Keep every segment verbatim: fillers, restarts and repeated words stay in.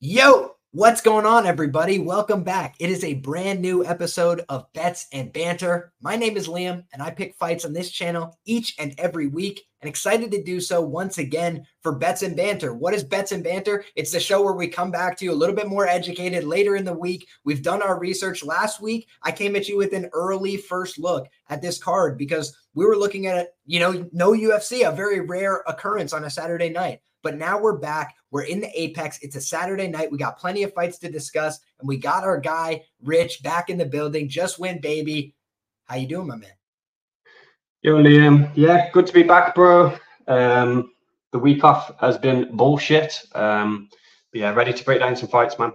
Yo, what's going on, everybody? Welcome back. It is a brand new episode of Bets and Banter. My name is Liam, and I pick fights on this channel each and every week, and excited to do so once again for Bets and Banter. What is Bets and Banter? It's the show where we come back to you a little bit more educated later in the week. We've done our research. Last week, I came at you with an early first look at this card because we were looking at, you know, no U F C, a very rare occurrence on a Saturday night. But now we're back. We're in the Apex. It's a Saturday night. We got plenty of fights to discuss, and we got our guy Rich back in the building. Just Win Baby, how you doing, my man? Yo, Liam. Yeah, good to be back, bro. Um, the week off has been bullshit. Um, but yeah, ready to break down some fights, man.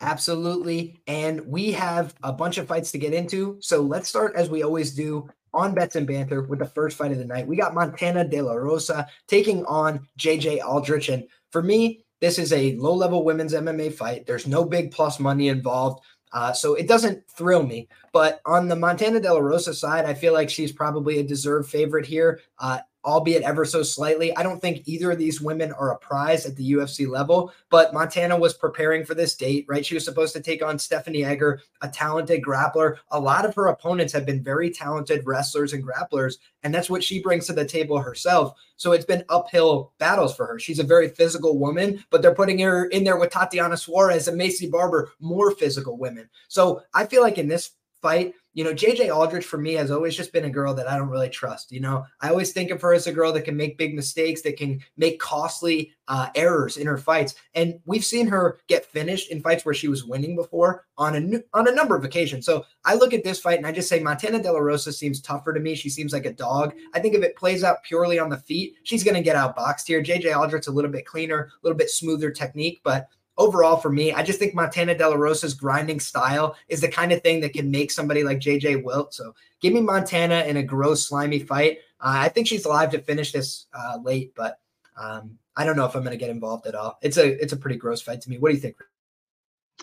Absolutely, and we have a bunch of fights to get into. So let's start as we always do on Bets and Banter with the first fight of the night. We got Montana De La Rosa taking on J J Aldrich. And for me, this is a low-level women's M M A fight. There's no big plus money involved, uh, so it doesn't thrill me. But on the Montana De La Rosa side, I feel like she's probably a deserved favorite here, uh, albeit ever so slightly. I don't think either of these women are a prize at the U F C level, but Montana was preparing for this date, right? She was supposed to take on Stephanie Egger, a talented grappler. A lot of her opponents have been very talented wrestlers and grapplers, and that's what she brings to the table herself. So it's been uphill battles for her. She's a very physical woman, but they're putting her in there with Tatiana Suarez and Macy Barber, more physical women. So I feel like in this fight, you know, J J Aldrich for me has always just been a girl that I don't really trust. You know, I always think of her as a girl that can make big mistakes, that can make costly uh, errors in her fights. And we've seen her get finished in fights where she was winning before on a new, on a number of occasions. So I look at this fight and I just say Montana De La Rosa seems tougher to me. She seems like a dog. I think if it plays out purely on the feet, she's going to get outboxed here. J J Aldrich's a little bit cleaner, a little bit smoother technique, but overall, for me, I just think Montana De La Rosa's grinding style is the kind of thing that can make somebody like J J wilt. So give me Montana in a gross, slimy fight. Uh, I think she's live to finish this uh, late, but um, I don't know if I'm going to get involved at all. It's a it's a pretty gross fight to me. What do you think?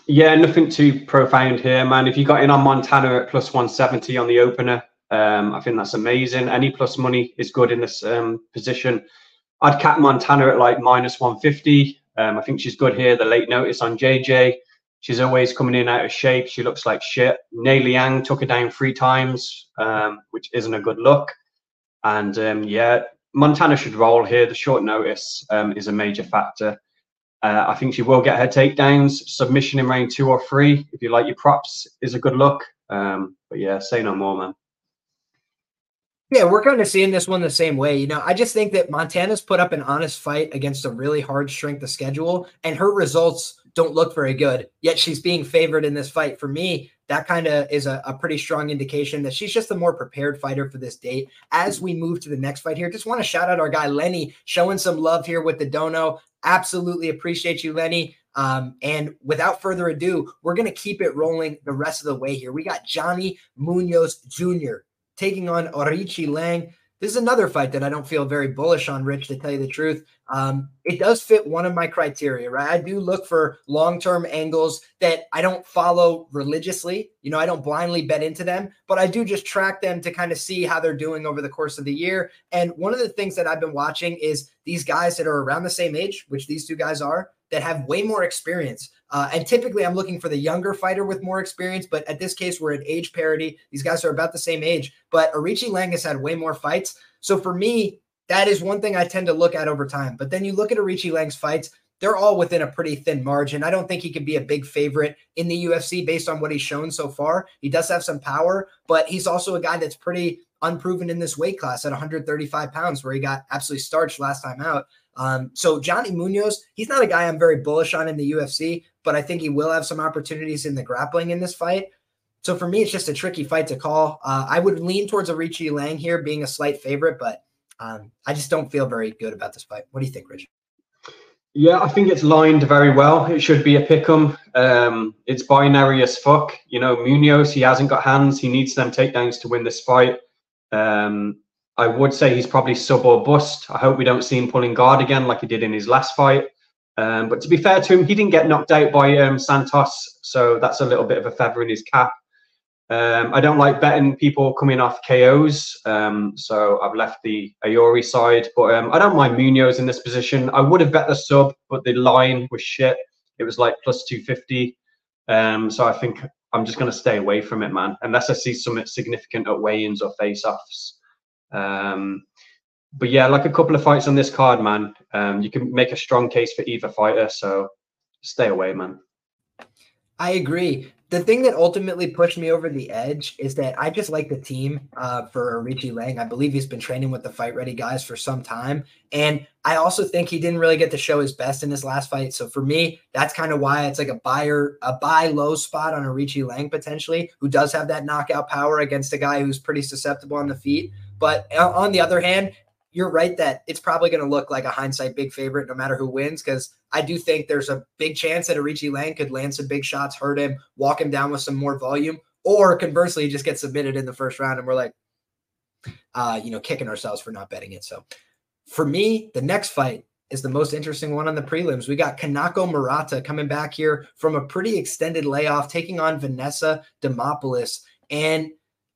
Yeah, nothing too profound here, man. If you got in on Montana at plus one seventy on the opener, um, I think that's amazing. Any plus money is good in this um, position. I'd cap Montana at like minus one fifty. Um, I think she's good here. The late notice on J J. She's always coming in out of shape. She looks like shit. Nei Liang took her down three times, um, which isn't a good look. And um, yeah, Montana should roll here. The short notice um, is a major factor. Uh, I think she will get her takedowns. Submission in round two or three, if you like your props, is a good look. Um, but yeah, say no more, man. Yeah, we're kind of seeing this one the same way. You know, I just think that Montana's put up an honest fight against a really hard strength of schedule, and her results don't look very good, yet she's being favored in this fight. For me, that kind of is a, a pretty strong indication that she's just a more prepared fighter for this date. As we move to the next fight here, just want to shout out our guy Lenny, showing some love here with the dono. Absolutely appreciate you, Lenny. Um, and without further ado, we're going to keep it rolling the rest of the way here. We got Johnny Munoz Junior taking on Aori Qileng. This is another fight that I don't feel very bullish on, Rich, to tell you the truth. Um, it does fit one of my criteria, right? I do look for long-term angles that I don't follow religiously. You know, I don't blindly bet into them, but I do just track them to kind of see how they're doing over the course of the year. And one of the things that I've been watching is these guys that are around the same age, which these two guys are, that have way more experience. Uh, and typically I'm looking for the younger fighter with more experience, but at this case, we're at age parity. These guys are about the same age, but Aori Qileng has had way more fights. So for me, that is one thing I tend to look at over time. But then you look at Aori Qileng's fights, they're all within a pretty thin margin. I don't think he could be a big favorite in the U F C based on what he's shown so far. He does have some power, but he's also a guy that's pretty unproven in this weight class at one thirty-five pounds, where he got absolutely starched last time out. Um, so Johnny Munoz, he's not a guy I'm very bullish on in the U F C, but I think he will have some opportunities in the grappling in this fight. So for me, it's just a tricky fight to call. Uh, I would lean towards a Richie Lang here being a slight favorite, but um, I just don't feel very good about this fight. What do you think, Rich? Yeah, I think it's lined very well. It should be a pick'em. Um, it's binary as fuck. You know, Munoz, he hasn't got hands. He needs them takedowns to win this fight. Um, I would say he's probably sub or bust. I hope we don't see him pulling guard again like he did in his last fight. Um, but to be fair to him, he didn't get knocked out by um, Santos, so that's a little bit of a feather in his cap. Um, I don't like betting people coming off K Os, um, so I've left the Aori side. But um, I don't mind Munoz in this position. I would have bet the sub, but the line was shit. It was like plus two fifty. Um, so I think I'm just going to stay away from it, man, unless I see something significant at weigh-ins or face-offs. Um, but yeah, like a couple of fights on this card, man. Um, you can make a strong case for either fighter, so stay away, man. I agree. The thing that ultimately pushed me over the edge is that I just like the team uh, for Richie Lang. I believe he's been training with the fight-ready guys for some time. And I also think he didn't really get to show his best in his last fight. So for me, that's kind of why it's like a buyer, a buy low spot on a Richie Lang potentially, who does have that knockout power against a guy who's pretty susceptible on the feet. But on the other hand, you're right that it's probably going to look like a hindsight big favorite no matter who wins, because I do think there's a big chance that Richie Lang could land some big shots, hurt him, walk him down with some more volume, or conversely, he just gets submitted in the first round and we're like, uh, you know, kicking ourselves for not betting it. So for me, the next fight is the most interesting one on the prelims. We got Kanako Murata coming back here from a pretty extended layoff, taking on Vanessa Demopoulos. And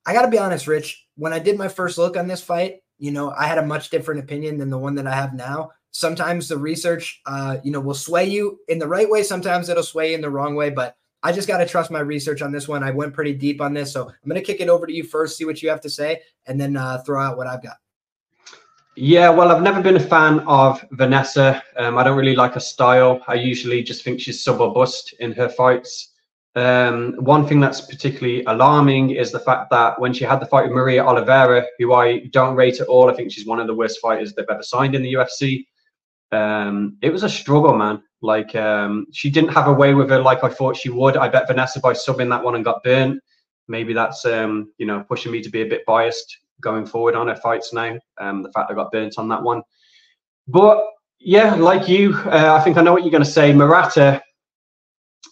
I got to be honest, Rich, when I did my first look on this fight, you know, I had a much different opinion than the one that I have now. Sometimes the research, uh, you know, will sway you in the right way. Sometimes it'll sway you in the wrong way. But I just got to trust my research on this one. I went pretty deep on this. So I'm going to kick it over to you first, see what you have to say, and then uh, throw out what I've got. Yeah, well, I've never been a fan of Vanessa. Um, I don't really like her style. I usually just think she's sub or bust in her fights. Um, one thing that's particularly alarming is the fact that when she had the fight with Maria Oliveira, who I don't rate at all, I think she's one of the worst fighters they've ever signed in the U F C. Um, it was a struggle, man. Like, um, she didn't have a way with her like I thought she would. I bet Vanessa by subbing that one and got burnt. Maybe that's, um, you know, pushing me to be a bit biased going forward on her fights now. Um, the fact I got burnt on that one. But yeah, like you, uh, I think I know what you're going to say. Murata,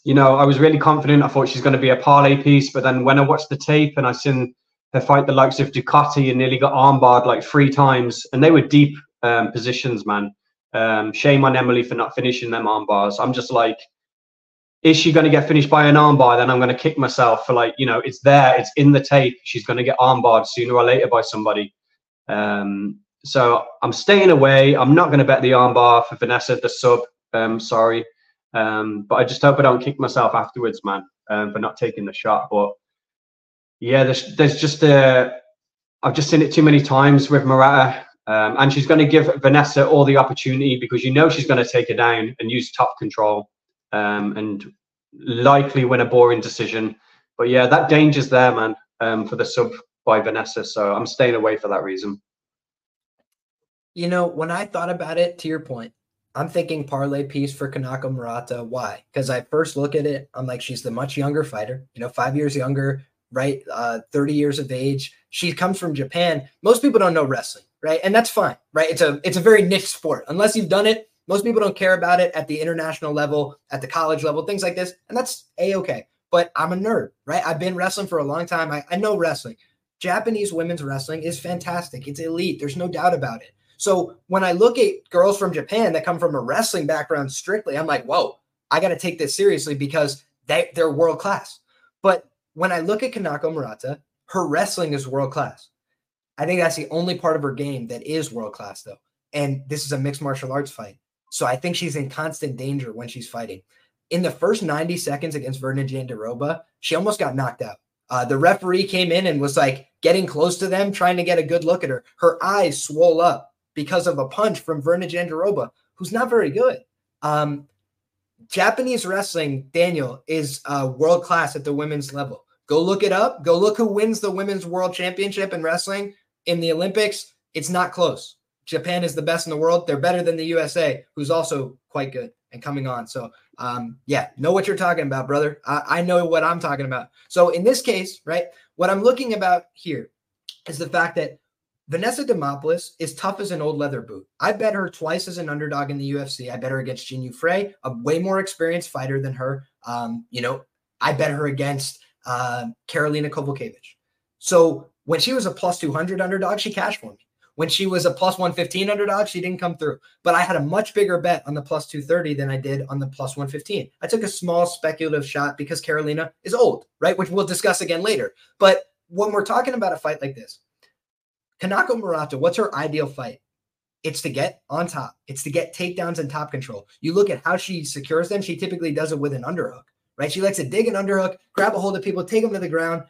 you know, I was really confident. I thought she's going to be a parlay piece. But then when I watched the tape and I seen her fight the likes of Ducati and nearly got armbarred like three times. And they were deep um, positions, man. Um, shame on Emily for not finishing them armbars. I'm just like, is she going to get finished by an armbar? Then I'm going to kick myself for like, you know, it's there. It's in the tape. She's going to get armbarred sooner or later by somebody. Um, so I'm staying away. I'm not going to bet the armbar for Vanessa, the sub. Um, sorry. Um, but I just hope I don't kick myself afterwards, man, um, for not taking the shot. But yeah, there's, there's just a, I've just seen it too many times with Murata, um, and she's going to give Vanessa all the opportunity because you know she's going to take her down and use top control um, and likely win a boring decision. But yeah, that danger's there, man, um, for the sub by Vanessa. So I'm staying away for that reason. You know, when I thought about it, to your point, I'm thinking parlay piece for Kanako Murata. Why? Because I first look at it, I'm like, she's the much younger fighter, you know, five years younger, right? Uh, thirty years of age. She comes from Japan. Most people don't know wrestling, right? And that's fine, right? It's a, it's a very niche sport. Unless you've done it, most people don't care about it at the international level, at the college level, things like this. And that's A-okay. But I'm a nerd, right? I've been wrestling for a long time. I, I know wrestling. Japanese women's wrestling is fantastic. It's elite. There's no doubt about it. So when I look at girls from Japan that come from a wrestling background strictly, I'm like, whoa, I got to take this seriously because they, they're world class. But when I look at Kanako Murata, her wrestling is world class. I think that's the only part of her game that is world class, though. And this is a mixed martial arts fight. So I think she's in constant danger when she's fighting. In the first ninety seconds against Verna Jandiroba, she almost got knocked out. Uh, the referee came in and was like getting close to them, trying to get a good look at her. Her eyes swole up because of a punch from Verna Jandiroba, who's not very good. Um, Japanese wrestling, Daniel, is uh, world-class at the women's level. Go look it up. Go look who wins the Women's World Championship in wrestling in the Olympics. It's not close. Japan is the best in the world. They're better than the U S A, who's also quite good and coming on. So, um, yeah, know what you're talking about, brother. I, I know what I'm talking about. So in this case, right, what I'm looking about here is the fact that Vanessa Demopoulos is tough as an old leather boot. I bet her twice as an underdog in the U F C. I bet her against Jean Ufray, a way more experienced fighter than her. Um, you know, I bet her against uh, Karolina Kowalkiewicz. So when she was a plus two hundred underdog, she cashed for me. When she was a plus one fifteen underdog, she didn't come through. But I had a much bigger bet on the plus two thirty than I did on the plus one fifteen. I took a small speculative shot because Karolina is old, right? Which we'll discuss again later. But when we're talking about a fight like this, Kanako Murata, what's her ideal fight? It's to get on top. It's to get takedowns and top control. You look at how she secures them. She typically does it with an underhook, right? She likes to dig an underhook, grab a hold of people, take them to the ground.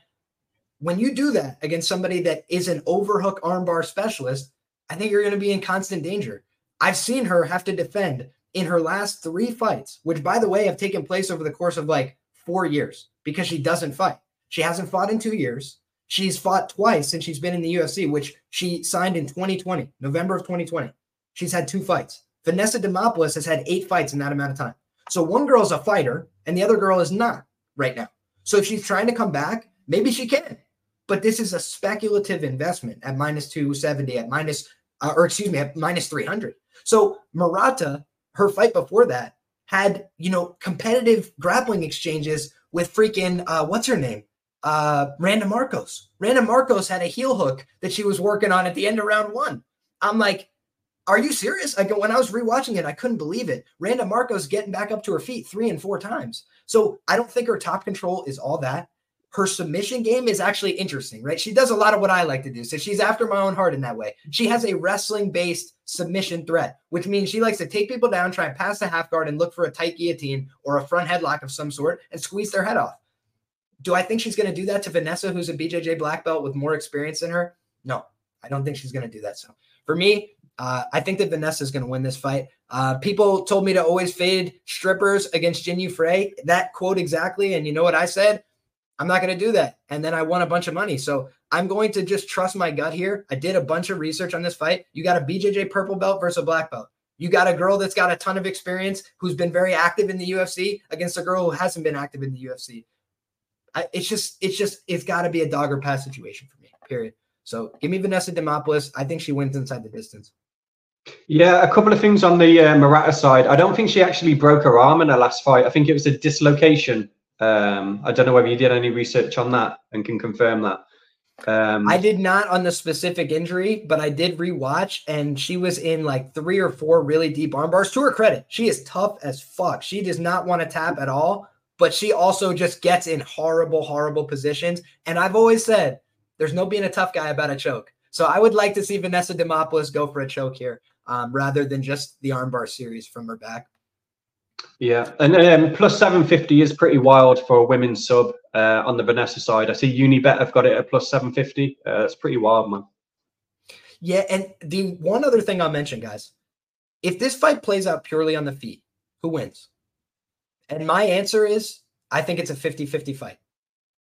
When you do that against somebody that is an overhook armbar specialist, I think you're going to be in constant danger. I've seen her have to defend in her last three fights, which, by the way, have taken place over the course of like four years because she doesn't fight. She hasn't fought in two years. She's fought twice since she's been in the U F C, which she signed in twenty twenty, November of twenty twenty. She's had two fights. Vanessa Demopoulos has had eight fights in that amount of time. So one girl's a fighter and the other girl is not right now. So if she's trying to come back, maybe she can. But this is a speculative investment at minus two seventy, at minus, uh, or excuse me, at minus three hundred. So Murata, her fight before that, had, you know, competitive grappling exchanges with freaking, uh, what's her name? Uh, Randa Marcos. Randa Marcos had a heel hook that she was working on at the end of round one. I'm like, are you serious? Like, when I was rewatching it, I couldn't believe it. Randa Marcos getting back up to her feet three and four times. So I don't think her top control is all that. Her submission game is actually interesting, right? She does a lot of what I like to do. So she's after my own heart in that way. She has a wrestling-based submission threat, which means she likes to take people down, try and pass the half guard, and look for a tight guillotine or a front headlock of some sort and squeeze their head off. Do I think she's going to do that to Vanessa, who's a B J J black belt with more experience than her? No, I don't think she's going to do that. So for me, uh, I think that Vanessa is going to win this fight. Uh, people told me to always fade strippers against Jin Yu Frey. That quote exactly. And you know what I said? I'm not going to do that. And then I won a bunch of money. So I'm going to just trust my gut here. I did a bunch of research on this fight. You got a B J J purple belt versus a black belt. You got a girl that's got a ton of experience who's been very active in the U F C against a girl who hasn't been active in the U F C. I, it's just, it's just, it's got to be a dog or pass situation for me, period. So give me Vanessa Demopoulos. I think she wins inside the distance. Yeah, a couple of things on the uh, Murata side. I don't think she actually broke her arm in her last fight. I think it was a dislocation. Um, I don't know whether you did any research on that and can confirm that. Um, I did not on the specific injury, but I did rewatch, and she was in like three or four really deep armbars. To her credit, she is tough as fuck. She does not want to tap at all, but she also just gets in horrible, horrible positions. And I've always said there's no being a tough guy about a choke. So I would like to see Vanessa Demopoulos go for a choke here um, rather than just the armbar series from her back. Yeah, and um, plus seven fifty is pretty wild for a women's sub uh, on the Vanessa side. I see Unibet have got it at plus seven fifty. Uh, that's pretty wild, man. Yeah, and the one other thing I'll mention, guys, if this fight plays out purely on the feet, who wins? And my answer is, I think it's a fifty fifty fight.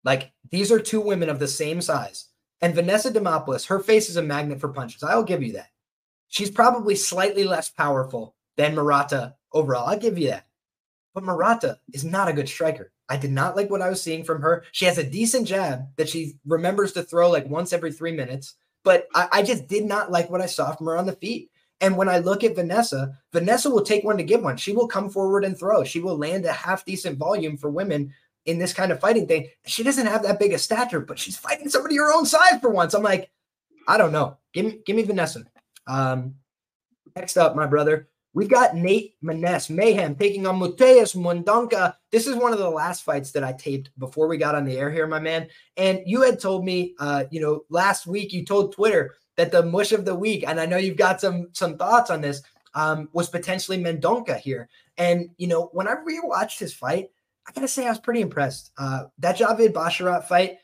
Like, these are two women of the same size. And Vanessa Demopoulos, her face is a magnet for punches. I'll give you that. She's probably slightly less powerful than Murata overall. I'll give you that. But Murata is not a good striker. I did not like what I was seeing from her. She has a decent jab that she remembers to throw like once every three minutes. But I, I just did not like what I saw from her on the feet. And when I look at Vanessa, Vanessa will take one to give one. She will come forward and throw. She will land a half-decent volume for women in this kind of fighting thing. She doesn't have that big a stature, but she's fighting somebody her own size for once. I'm like, I don't know. Give me, give me Vanessa. Um, next up, my brother. We've got Nate Maness, Mayhem, taking on Mateus Mendonca. This is one of the last fights that I taped before we got on the air here, my man. And you had told me, uh, you know, last week you told Twitter that the mush of the week, and I know you've got some some thoughts on this, um, was potentially Mendonca here. And, you know, when I rewatched his fight, I got to say I was pretty impressed. Uh, that Javid Basharat fight,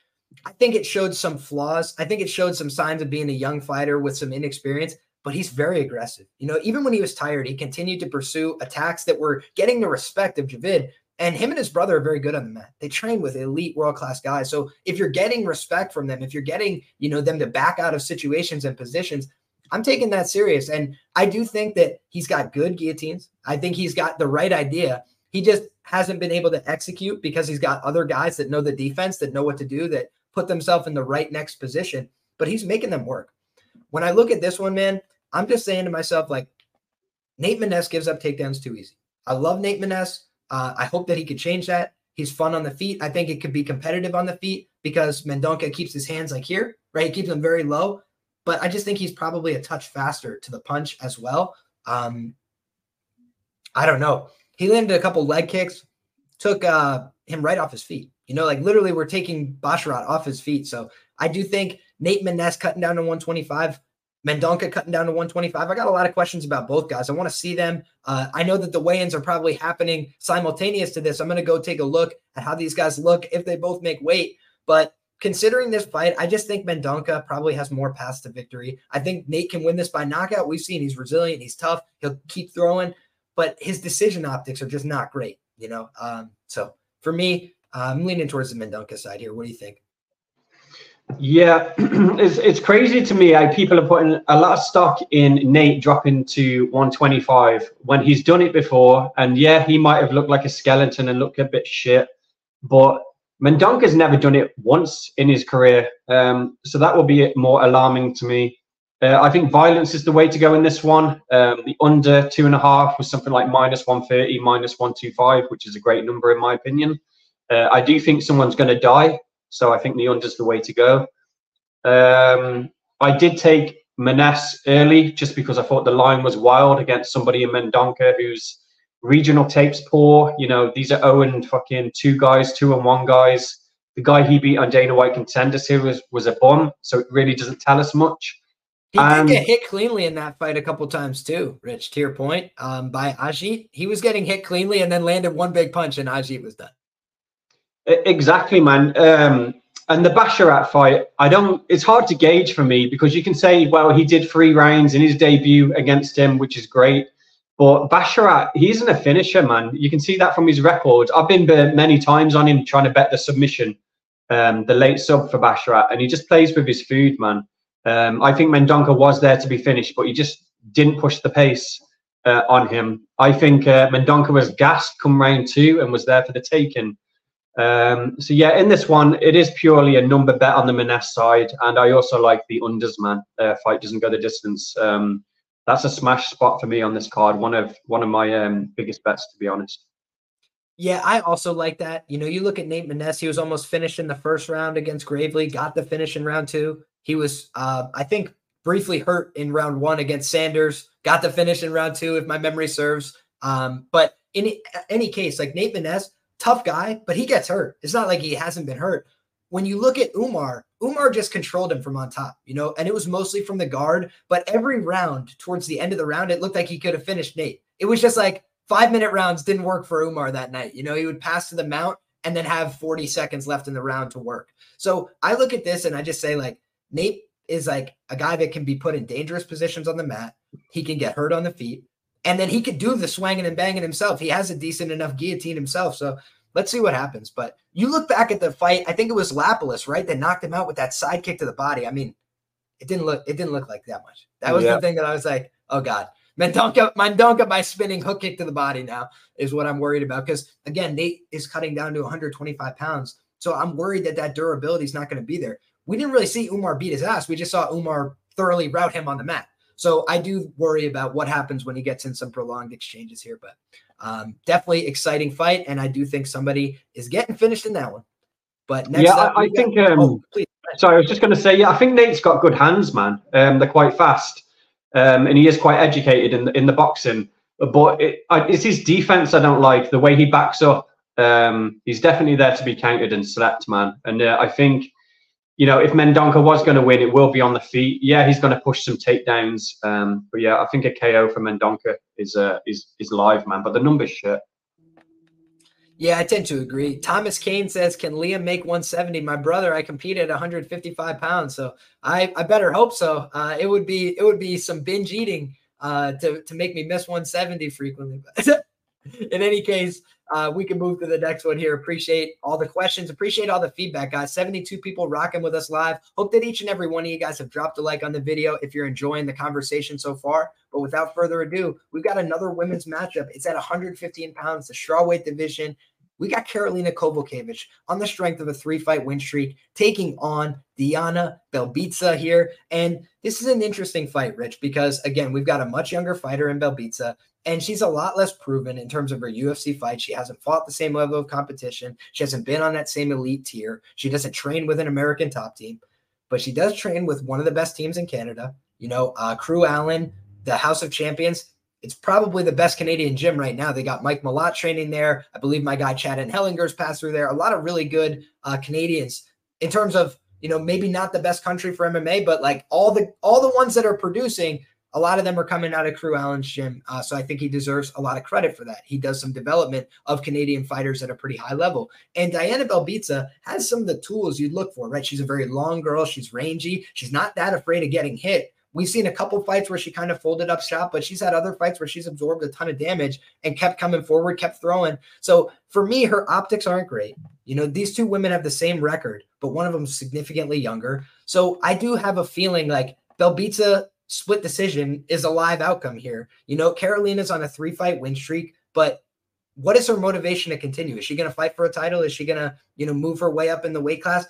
I think it showed some flaws. I think it showed some signs of being a young fighter with some inexperience. But he's very aggressive. You know, even when he was tired, he continued to pursue attacks that were getting the respect of Javid. And him and his brother are very good on the mat. They train with elite world-class guys. So if you're getting respect from them, if you're getting, you know, them to back out of situations and positions, I'm taking that serious. And I do think that he's got good guillotines. I think he's got the right idea. He just hasn't been able to execute because he's got other guys that know the defense, that know what to do, that put themselves in the right next position. But he's making them work. When I look at this one, man, I'm just saying to myself, like, Nate Maness gives up takedowns too easy. I love Nate Maness. Uh, I hope that he could change that. He's fun on the feet. I think it could be competitive on the feet because Mendonca keeps his hands like here, right? He keeps them very low. but I just think he's probably a touch faster to the punch as well. Um, I don't know. He landed a couple leg kicks, took uh, him right off his feet. You know, like literally we're taking Basharat off his feet. So I do think Nate Maness cutting down to one twenty-five, Mendonca cutting down to one twenty-five. I got a lot of questions about both guys. I want to see them. Uh, I know that the weigh-ins are probably happening simultaneous to this. I'm going to go take a look at how these guys look if they both make weight. But considering this fight, I just think Mendonca probably has more paths to victory. I think Nate can win this by knockout. We've seen he's resilient. He's tough. He'll keep throwing. But his decision optics are just not great, you know. Um, so for me, uh, I'm leaning towards the Mendonca side here. What do you think? Yeah, it's it's crazy to me. I, people are putting a lot of stock in Nate dropping to one twenty-five when he's done it before. And yeah, he might have looked like a skeleton and looked a bit shit, but Mendonca's never done it once in his career. Um, so that will be more alarming to me. Uh, I think violence is the way to go in this one. Um, the under two and a half was something like minus one thirty, minus one twenty-five, which is a great number in my opinion. Uh, I do think someone's going to die. So I think the under's the way to go. Um, I did take Maness early just because I thought the line was wild against somebody in Mendonca whose regional tape's poor. You know, these are zero and fucking two guys, two and one guys. The guy he beat on Dana White Contender Series was a bum, so it really doesn't tell us much. He um, did get hit cleanly in that fight a couple times too, Rich, to your point, um, by Ajit. He was getting hit cleanly and then landed one big punch and Ajit was done. Exactly, man. Um, and the Basharat fight, I don't. It's hard to gauge for me because you can say, well, he did three rounds in his debut against him, which is great. But Basharat, he isn't a finisher, man. You can see that from his record. I've been many times on him trying to bet the submission, um, the late sub for Basharat, and he just plays with his food, man. Um, I think Mendonca was there to be finished, but he just didn't push the pace uh, on him. I think uh, Mendonca was gassed come round two and was there for the taking. Um, so yeah, in this one, it is purely a number bet on the Maness side, and I also like the unders, man. Uh, fight doesn't go the distance. Um, that's a smash spot for me on this card. One of one of my um, biggest bets, to be honest. Yeah, I also like that. You know, you look at Nate Maness; he was almost finished in the first round against Gravely, got the finish in round two. He was, uh, I think, briefly hurt in round one against Sanders, got the finish in round two, if my memory serves. Um, but in any case, like Nate Maness. Tough guy, but he gets hurt. It's not like he hasn't been hurt. When you look at Umar, Umar just controlled him from on top, you know, and it was mostly from the guard. But every round towards the end of the round, it looked like he could have finished Nate. It was just like five-minute rounds didn't work for Umar that night. You know, he would pass to the mount and then have forty seconds left in the round to work. So I look at this and I just say, like, Nate is like a guy that can be put in dangerous positions on the mat. He can get hurt on the feet. And then he could do the swanging and banging himself. He has a decent enough guillotine himself. So let's see what happens. But you look back at the fight, I think it was Lapalus, right? That knocked him out with that side kick to the body. I mean, it didn't look, it didn't look like that much. That was yeah. the thing that I was like, oh God, Mendonca, Mendonca by spinning hook kick to the body now is what I'm worried about. Because again, Nate is cutting down to one twenty-five pounds. So I'm worried that that durability is not going to be there. We didn't really see Umar beat his ass. We just saw Umar thoroughly route him on the mat. So I do worry about what happens when he gets in some prolonged exchanges here, but um, definitely exciting fight. And I do think somebody is getting finished in that one. But next yeah, up, I, I think, got, um, oh, please. Sorry, I was just going to say, yeah, I think Nate's got good hands, man. Um, they're quite fast um, and he is quite educated in, in the boxing, but it, I, it's his defense I don't like, the way he backs up. Um, he's definitely there to be countered and slapped, man. And uh, I think, you know, if Mendonca was going to win, it will be on the feet. Yeah, he's going to push some takedowns. Um, but yeah, I think a K O for Mendonca is uh, is is live, man. But the numbers shit. Yeah, I tend to agree. Thomas Kane says, "Can Liam make one seventy? My brother, I compete at one fifty-five pounds, so I I better hope so. Uh, it would be it would be some binge eating uh, to to make me miss one seventy frequently." But in any case. Uh, we can move to the next one here. Appreciate all the questions. Appreciate all the feedback, guys. seventy-two people rocking with us live. Hope that each and every one of you guys have dropped a like on the video if you're enjoying the conversation so far. But without further ado, we've got another women's matchup. It's at one fifteen pounds, the strawweight division. We got Karolina Kowalkiewicz on the strength of a three-fight win streak taking on Diana Belbita here. And this is an interesting fight, Rich, because, again, we've got a much younger fighter in Belbita, and she's a lot less proven in terms of her U F C fight. She hasn't fought the same level of competition. She hasn't been on that same elite tier. She doesn't train with an American Top Team. but she does train with one of the best teams in Canada. You know, uh, Crew Allen, the House of Champions, it's probably the best Canadian gym right now. They got Mike Malott training there. I believe my guy Chad and Hellinger's passed through there. A lot of really good uh, Canadians in terms of, you know, maybe not the best country for M M A, but like all the all the ones that are producing, a lot of them are coming out of Crew Allen's gym. Uh, so I think he deserves a lot of credit for that. He does some development of Canadian fighters at a pretty high level. And Diana Belbita has some of the tools you'd look for, right? She's a very long girl. She's rangy. She's not that afraid of getting hit. We've seen a couple fights where she kind of folded up shop, but she's had other fights where she's absorbed a ton of damage and kept coming forward, kept throwing. So for me, her optics aren't great. You know, these two women have the same record, but one of them's significantly younger. So I do have a feeling like Belbita split decision is a live outcome here. You know, Karolina's on a three-fight win streak, but what is her motivation to continue? Is she going to fight for a title? Is she going to, you know, move her way up in the weight class?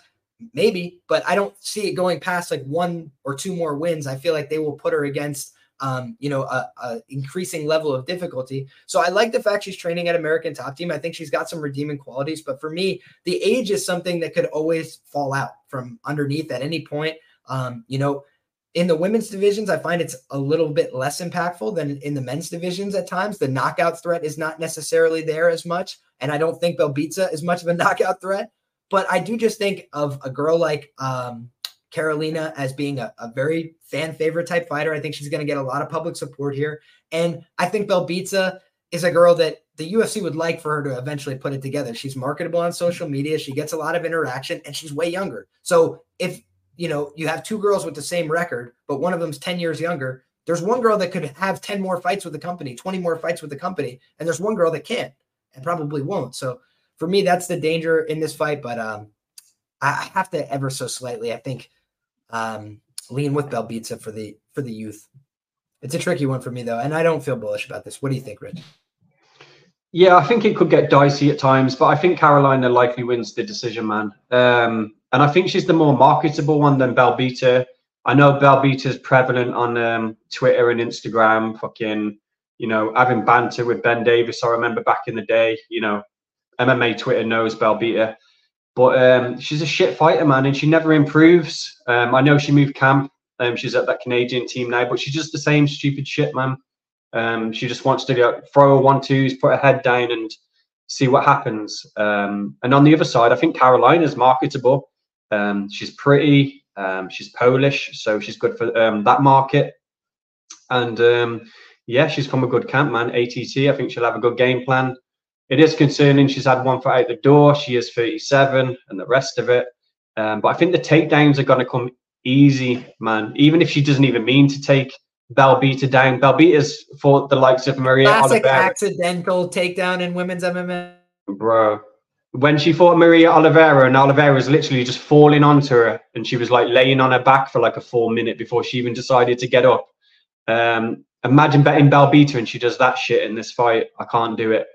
Maybe, but I don't see it going past like one or two more wins. I feel like they will put her against, um, you know, a, a increasing level of difficulty. So I like the fact she's training at American Top Team. I think she's got some redeeming qualities, but for me, the age is something that could always fall out from underneath at any point. Um, you know, in the women's divisions, I find it's a little bit less impactful than in the men's divisions at times. The knockout threat is not necessarily there as much, and I don't think Belbita is much of a knockout threat. But I do just think of a girl like um, Karolina as being a, a very fan favorite type fighter. I think she's going to get a lot of public support here. And I think Belbita is a girl that the U F C would like for her to eventually put it together. She's marketable on social media. She gets a lot of interaction and she's way younger. So if, you know, you have two girls with the same record, but one of them's ten years younger, there's one girl that could have ten more fights with the company, twenty more fights with the company. And there's one girl that can't and probably won't. So for me, that's the danger in this fight, but um, I have to ever so slightly, I think, um, lean with Belbita for the for the youth. It's a tricky one for me, though, and I don't feel bullish about this. What do you think, Rich? Yeah, I think it could get dicey at times, but I think Karolina likely wins the decision, man. Um, and I think she's the more marketable one than Belbita. I know Belbita's prevalent on um, Twitter and Instagram, fucking, you know, having banter with Ben Davis. I remember back in the day, you know, M M A Twitter knows Belbita, but um, she's a shit fighter, man, and she never improves. Um, I know she moved camp. Um, she's at that Canadian team now, but she's just the same stupid shit, man. Um, she just wants to go, throw her one-twos, put her head down, and see what happens. Um, and on the other side, I think Karolina's marketable. Um, she's pretty. Um, she's Polish, so she's good for um, that market. And, um, yeah, she's from a good camp, man, A T T. I think she'll have a good game plan. It is concerning. She's had one foot out the door. She is thirty-seven and the rest of it. Um, but I think the takedowns are going to come easy, man. Even if she doesn't even mean to take Belbita down. Belbita's fought the likes of Maria Classic Oliveira. Classic accidental takedown in women's M M A. Bro. When she fought Maria Oliveira, and Oliveira was literally just falling onto her, and she was like laying on her back for like a full minute before she even decided to get up. Um, imagine betting Belbita and she does that shit in this fight. I can't do it.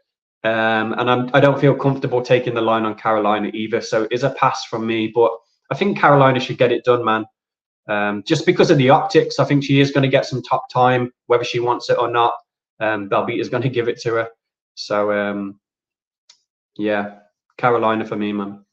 Um, and I'm, I don't feel comfortable taking the line on Karolina either. So it is a pass from me, but I think Karolina should get it done, man. Um, just because of the optics, I think she is going to get some top time, whether she wants it or not. Um, Belbita is going to give it to her. So, um, yeah, Karolina for me, man.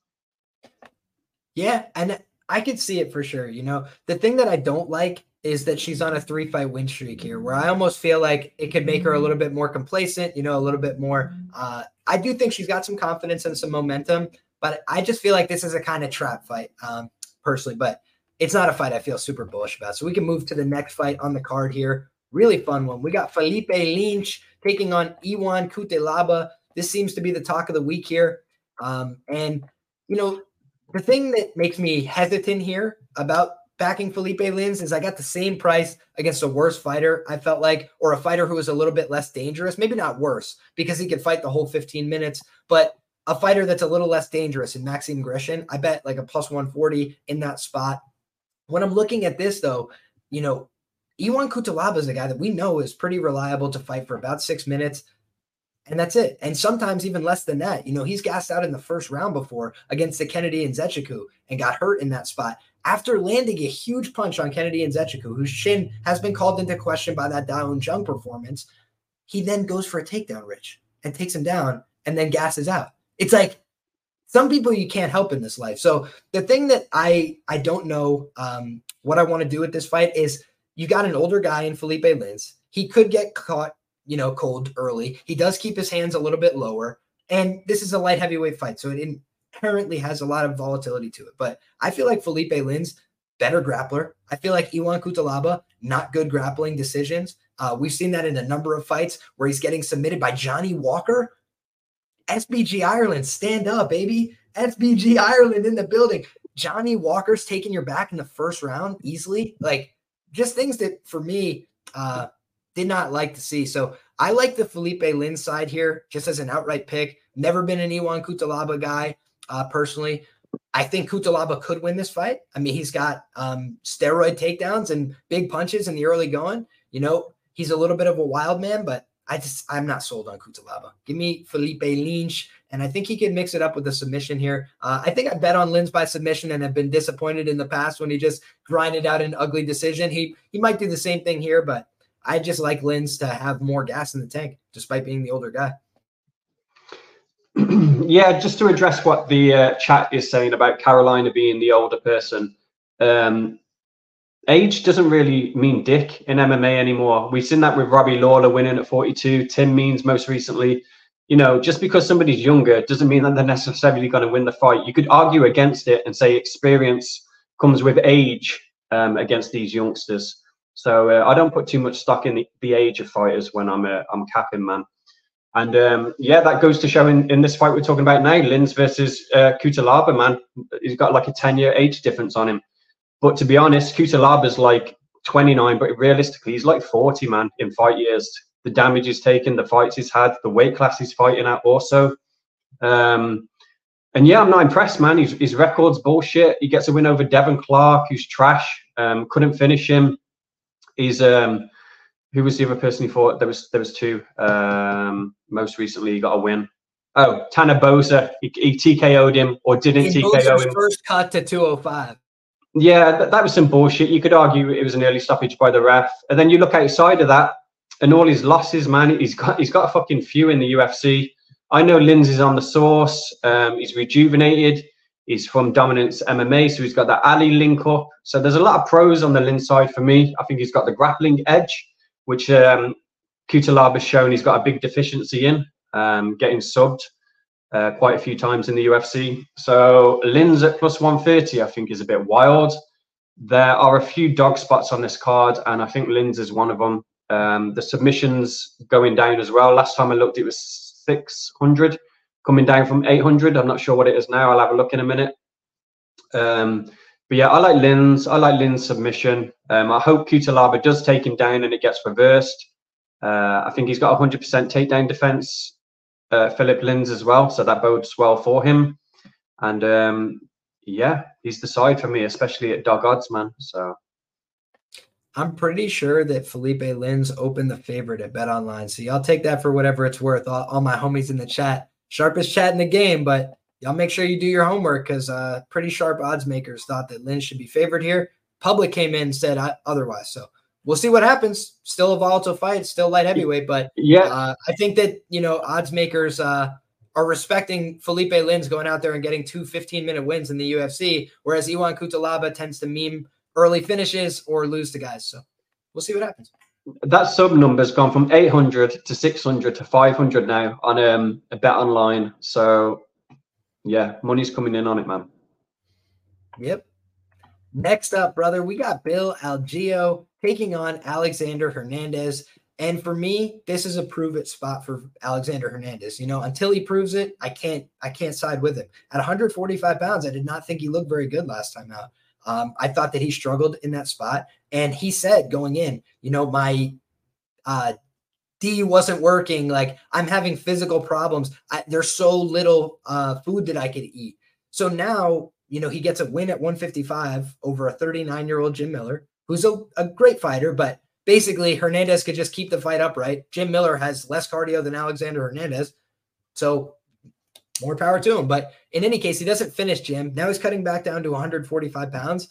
Yeah, and I could see it for sure. You know, the thing that I don't like is that she's on a three-fight win streak here, where I almost feel like it could make her a little bit more complacent, you know, a little bit more. Uh, I do think she's got some confidence and some momentum, but I just feel like this is a kind of trap fight, um, personally. But it's not a fight I feel super bullish about. So we can move to the next fight on the card here. Really fun one. We got Philipe Lins taking on Ion Cutelaba. This seems to be the talk of the week here. Um, and, you know, the thing that makes me hesitant here about backing Philipe Lins is I got the same price against a worse fighter, I felt like, or a fighter who was a little bit less dangerous, maybe not worse because he could fight the whole fifteen minutes, but a fighter that's a little less dangerous in Maxime Greshin. I bet like a plus one forty in that spot. When I'm looking at this though, you know, Ion Cutelaba is a guy that we know is pretty reliable to fight for about six minutes. And that's it. And sometimes even less than that. You know, he's gassed out in the first round before against the Kennedy and Zechiku and got hurt in that spot. After landing a huge punch on Kennedy and Zechiku, whose shin has been called into question by that Daeun Jung performance, he then goes for a takedown, Rich, and takes him down and then gasses out. It's like some people you can't help in this life. So the thing that I, I don't know um, what I want to do with this fight is you got an older guy in Philipe Lins. He could get caught, you know, cold early. He does keep his hands a little bit lower. And this is a light heavyweight fight, so it inherently has a lot of volatility to it. But I feel like Philipe Lins, better grappler. I feel like Ion Cutelaba, not good grappling decisions. Uh, we've seen that in a number of fights where he's getting submitted by Johnny Walker. S B G Ireland, stand up, baby. S B G Ireland in the building. Johnny Walker's taking your back in the first round easily. Like, just things that, for me, uh, did not like to see. So I like the Philipe Lins side here just as an outright pick. Never been an Ion Cutelaba guy uh, personally. I think Cutelaba could win this fight. I mean, he's got um, steroid takedowns and big punches in the early going. You know, he's a little bit of a wild man, but I just, I'm not sold on Cutelaba. Give me Philipe Lins, and I think he can mix it up with a submission here. Uh, I think I bet on Lins by submission and have been disappointed in the past when he just grinded out an ugly decision. He, he might do the same thing here, but I just like Lins to have more gas in the tank, despite being the older guy. Yeah, just to address what the uh, chat is saying about Karolina being the older person. Um, age doesn't really mean dick in M M A anymore. We've seen that with Robbie Lawler winning at forty-two, Tim Means most recently. You know, just because somebody's younger doesn't mean that they're necessarily going to win the fight. You could argue against it and say experience comes with age um, against these youngsters. So uh, I don't put too much stock in the, the age of fighters when I'm uh, I'm capping, man. And um, yeah, that goes to show in, in this fight we're talking about now, Lins versus uh, Cutelaba, man. He's got like a ten-year age difference on him. But to be honest, Cutelaba's like twenty-nine, but realistically, he's like forty, man, in fight years. The damage he's taken, the fights he's had, the weight class he's fighting at also. Um, and yeah, I'm not impressed, man. His, his record's bullshit. He gets a win over Devin Clark, who's trash. Um, couldn't finish him. He's um who was the other person he fought? There was there was two. Um most recently he got a win. Oh, Tanner Boza. He, he T K O'd him or didn't in T K O Boza's him. First cut to two oh five. Yeah, that, that was some bullshit. You could argue it was an early stoppage by the ref. And then you look outside of that and all his losses, man, he's got he's got a fucking few in the U F C. I know Lins is on the source, um, he's rejuvenated. He's from Dominance M M A, so he's got that Ali link up. So there's a lot of pros on the Lins side for me. I think he's got the grappling edge, which um, Cutelaba's shown he's got a big deficiency in, um, getting subbed uh, quite a few times in the U F C. So Lins at plus one thirty, I think, is a bit wild. There are a few dog spots on this card, and I think Lins is one of them. Um, the submissions going down as well. Last time I looked, it was six hundred. Coming down from eight hundred. I'm not sure what it is now. I'll have a look in a minute. Um, but yeah, I like Lins. I like Lins' submission. Um, I hope Cutelaba does take him down and it gets reversed. Uh, I think he's got one hundred percent takedown defense. Uh, Philipe Lins as well. So that bodes well for him. And um, yeah, he's the side for me, especially at dog odds, man. So I'm pretty sure that Philipe Lins opened the favorite at BetOnline. So y'all take that for whatever it's worth. All, all my homies in the chat. Sharpest chat in the game, but y'all make sure you do your homework because uh, pretty sharp odds makers thought that Lins should be favored here. Public came in and said otherwise. So we'll see what happens. Still a volatile fight, still light heavyweight, but yeah, uh, I think that, you know, odds makers uh, are respecting Philipe Lins going out there and getting two fifteen-minute wins in the U F C, whereas Ion Cutelaba tends to meme early finishes or lose to guys. So we'll see what happens. That sub number's gone from eight hundred to six hundred to five hundred now on um, a bet online. So, yeah, money's coming in on it, man. Yep. Next up, brother, we got Bill Algeo taking on Alexander Hernandez. And for me, this is a prove it spot for Alexander Hernandez. You know, until he proves it, I can't I can't side with him. At one forty-five pounds, I did not think he looked very good last time out. Um, I thought that he struggled in that spot. And he said going in, you know, my uh, D wasn't working. Like, I'm having physical problems. I, there's so little uh, food that I could eat. So now, you know, he gets a win at one fifty-five over a thirty-nine-year-old Jim Miller, who's a, a great fighter. But basically, Hernandez could just keep the fight upright. Jim Miller has less cardio than Alexander Hernandez. So more power to him. But in any case, he doesn't finish Jim. Now he's cutting back down to one forty-five pounds.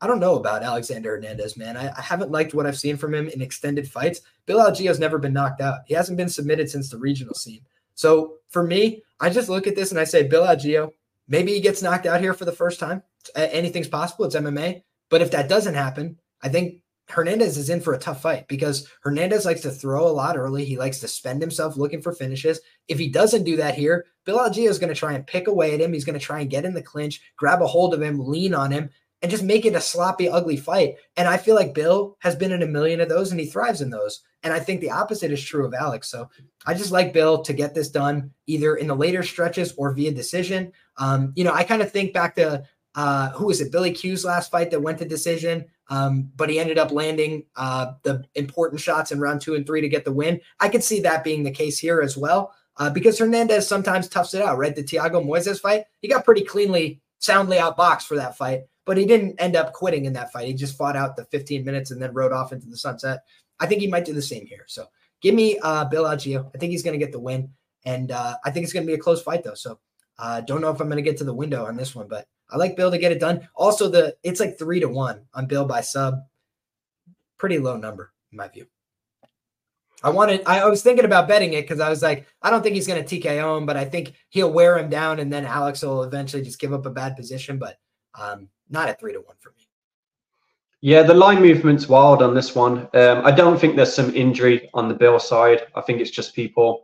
I don't know about Alexander Hernandez, man. I, I haven't liked what I've seen from him in extended fights. Bill Algeo's never been knocked out. He hasn't been submitted since the regional scene. So for me, I just look at this and I say, Bill Algeo, Maybe he gets knocked out here for the first time. Anything's possible. It's M M A. But if that doesn't happen, I think Hernandez is in for a tough fight because Hernandez likes to throw a lot early. He likes to spend himself looking for finishes. If he doesn't do that here, Bill Algeo is going to try and pick away at him. He's going to try and get in the clinch, grab a hold of him, lean on him, and just make it a sloppy, ugly fight. And I feel like Bill has been in a million of those, and he thrives in those. And I think the opposite is true of Alex. So I just like Bill to get this done either in the later stretches or via decision. Um, you know, I kind of think back to uh, who was it? Billy Q's last fight that went to decision. Um, but he ended up landing uh, the important shots in round two and three to get the win. I could see that being the case here as well uh, because Hernandez sometimes toughs it out, right? The Thiago Moises fight, he got pretty cleanly, soundly outboxed for that fight, but he didn't end up quitting in that fight. He just fought out the fifteen minutes and then rode off into the sunset. I think he might do the same here. So give me uh, Bill Algeo. I think he's going to get the win. And uh, I think it's going to be a close fight though. So I uh, don't know if I'm going to get to the window on this one, but I like Bill to get it done. Also, the it's like three to one on Bill by sub. Pretty low number in my view. I wanted. I was thinking about betting it because I was like, I don't think he's going to T K O him, but I think he'll wear him down, and then Alex will eventually just give up a bad position. But um, not at three to one for me. Yeah, the line movement's wild on this one. Um, I don't think there's some injury on the Bill side. I think it's just people.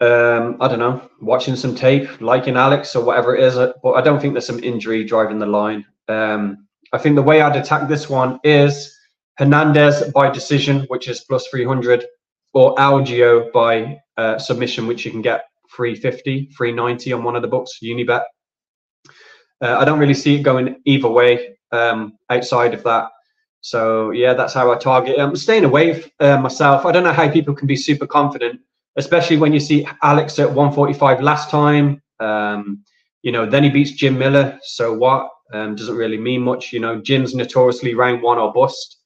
Um, I don't know, watching some tape, liking Alex or whatever it is. But I don't think there's some injury driving the line. Um, I think the way I'd attack this one is Hernandez by decision, which is plus three hundred, or Algeo by uh, submission, which you can get three fifty, three ninety on one of the books, Unibet. Uh, I don't really see it going either way um, outside of that. So, yeah, that's how I target. I'm staying away uh, myself. I don't know how people can be super confident, especially when you see Alex at one forty-five last time. Um, you know, then he beats Jim Miller. So what? Um, doesn't really mean much. You know, Jim's notoriously round one or bust.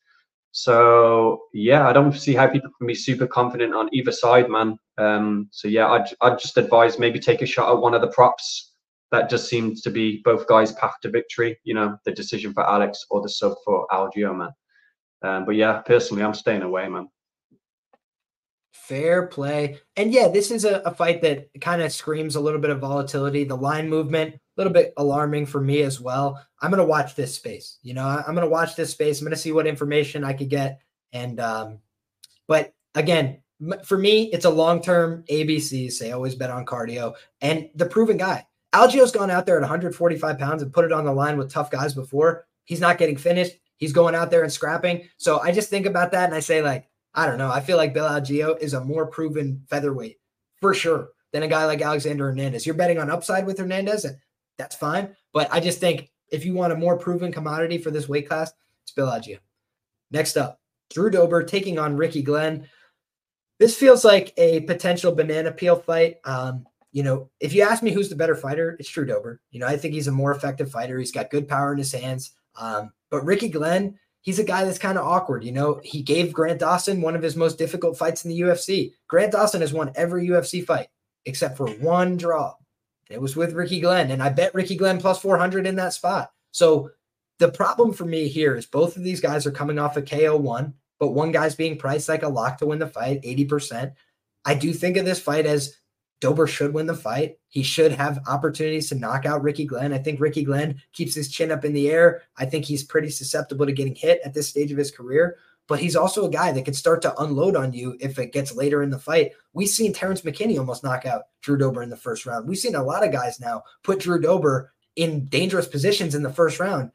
So, yeah, I don't see how people can be super confident on either side, man. Um, so, yeah, I'd, I'd just advise maybe take a shot at one of the props. That just seems to be both guys' path to victory. You know, the decision for Alex or the sub for Algeo, man. Um, but, yeah, personally, I'm staying away, man. Fair play. And yeah, this is a, a fight that kind of screams a little bit of volatility. The line movement, a little bit alarming for me as well. I'm going to watch this space. You know, I, I'm going to watch this space. I'm going to see what information I could get. And, um, but again, m- for me, it's a long-term A B C. Say, always bet on cardio and the proven guy. Algeo's gone out there at one forty-five pounds and put it on the line with tough guys before. He's not getting finished. He's going out there and scrapping. So I just think about that and I say like, I don't know. I feel like Bill Algeo is a more proven featherweight for sure than a guy like Alexander Hernandez. You're betting on upside with Hernandez, and that's fine. But I just think if you want a more proven commodity for this weight class, it's Bill Algeo. Next up, Drew Dober taking on Ricky Glenn. This feels like a potential banana peel fight. Um, you know, if you ask me who's the better fighter, it's Drew Dober. You know, I think he's a more effective fighter. He's got good power in his hands. Um, but Ricky Glenn, he's a guy that's kind of awkward. You know, he gave Grant Dawson one of his most difficult fights in the U F C. Grant Dawson has won every U F C fight except for one draw. It was with Ricky Glenn, and I bet Ricky Glenn plus four hundred in that spot. So the problem for me here is both of these guys are coming off a K O one, but one guy's being priced like a lock to win the fight, eighty percent. I do think of this fight as Dober should win the fight. He should have opportunities to knock out Ricky Glenn. I think Ricky Glenn keeps his chin up in the air. I think he's pretty susceptible to getting hit at this stage of his career, but he's also a guy that could start to unload on you if it gets later in the fight. We've seen Terrence McKinney almost knock out Drew Dober in the first round. We've seen a lot of guys now put Drew Dober in dangerous positions in the first round.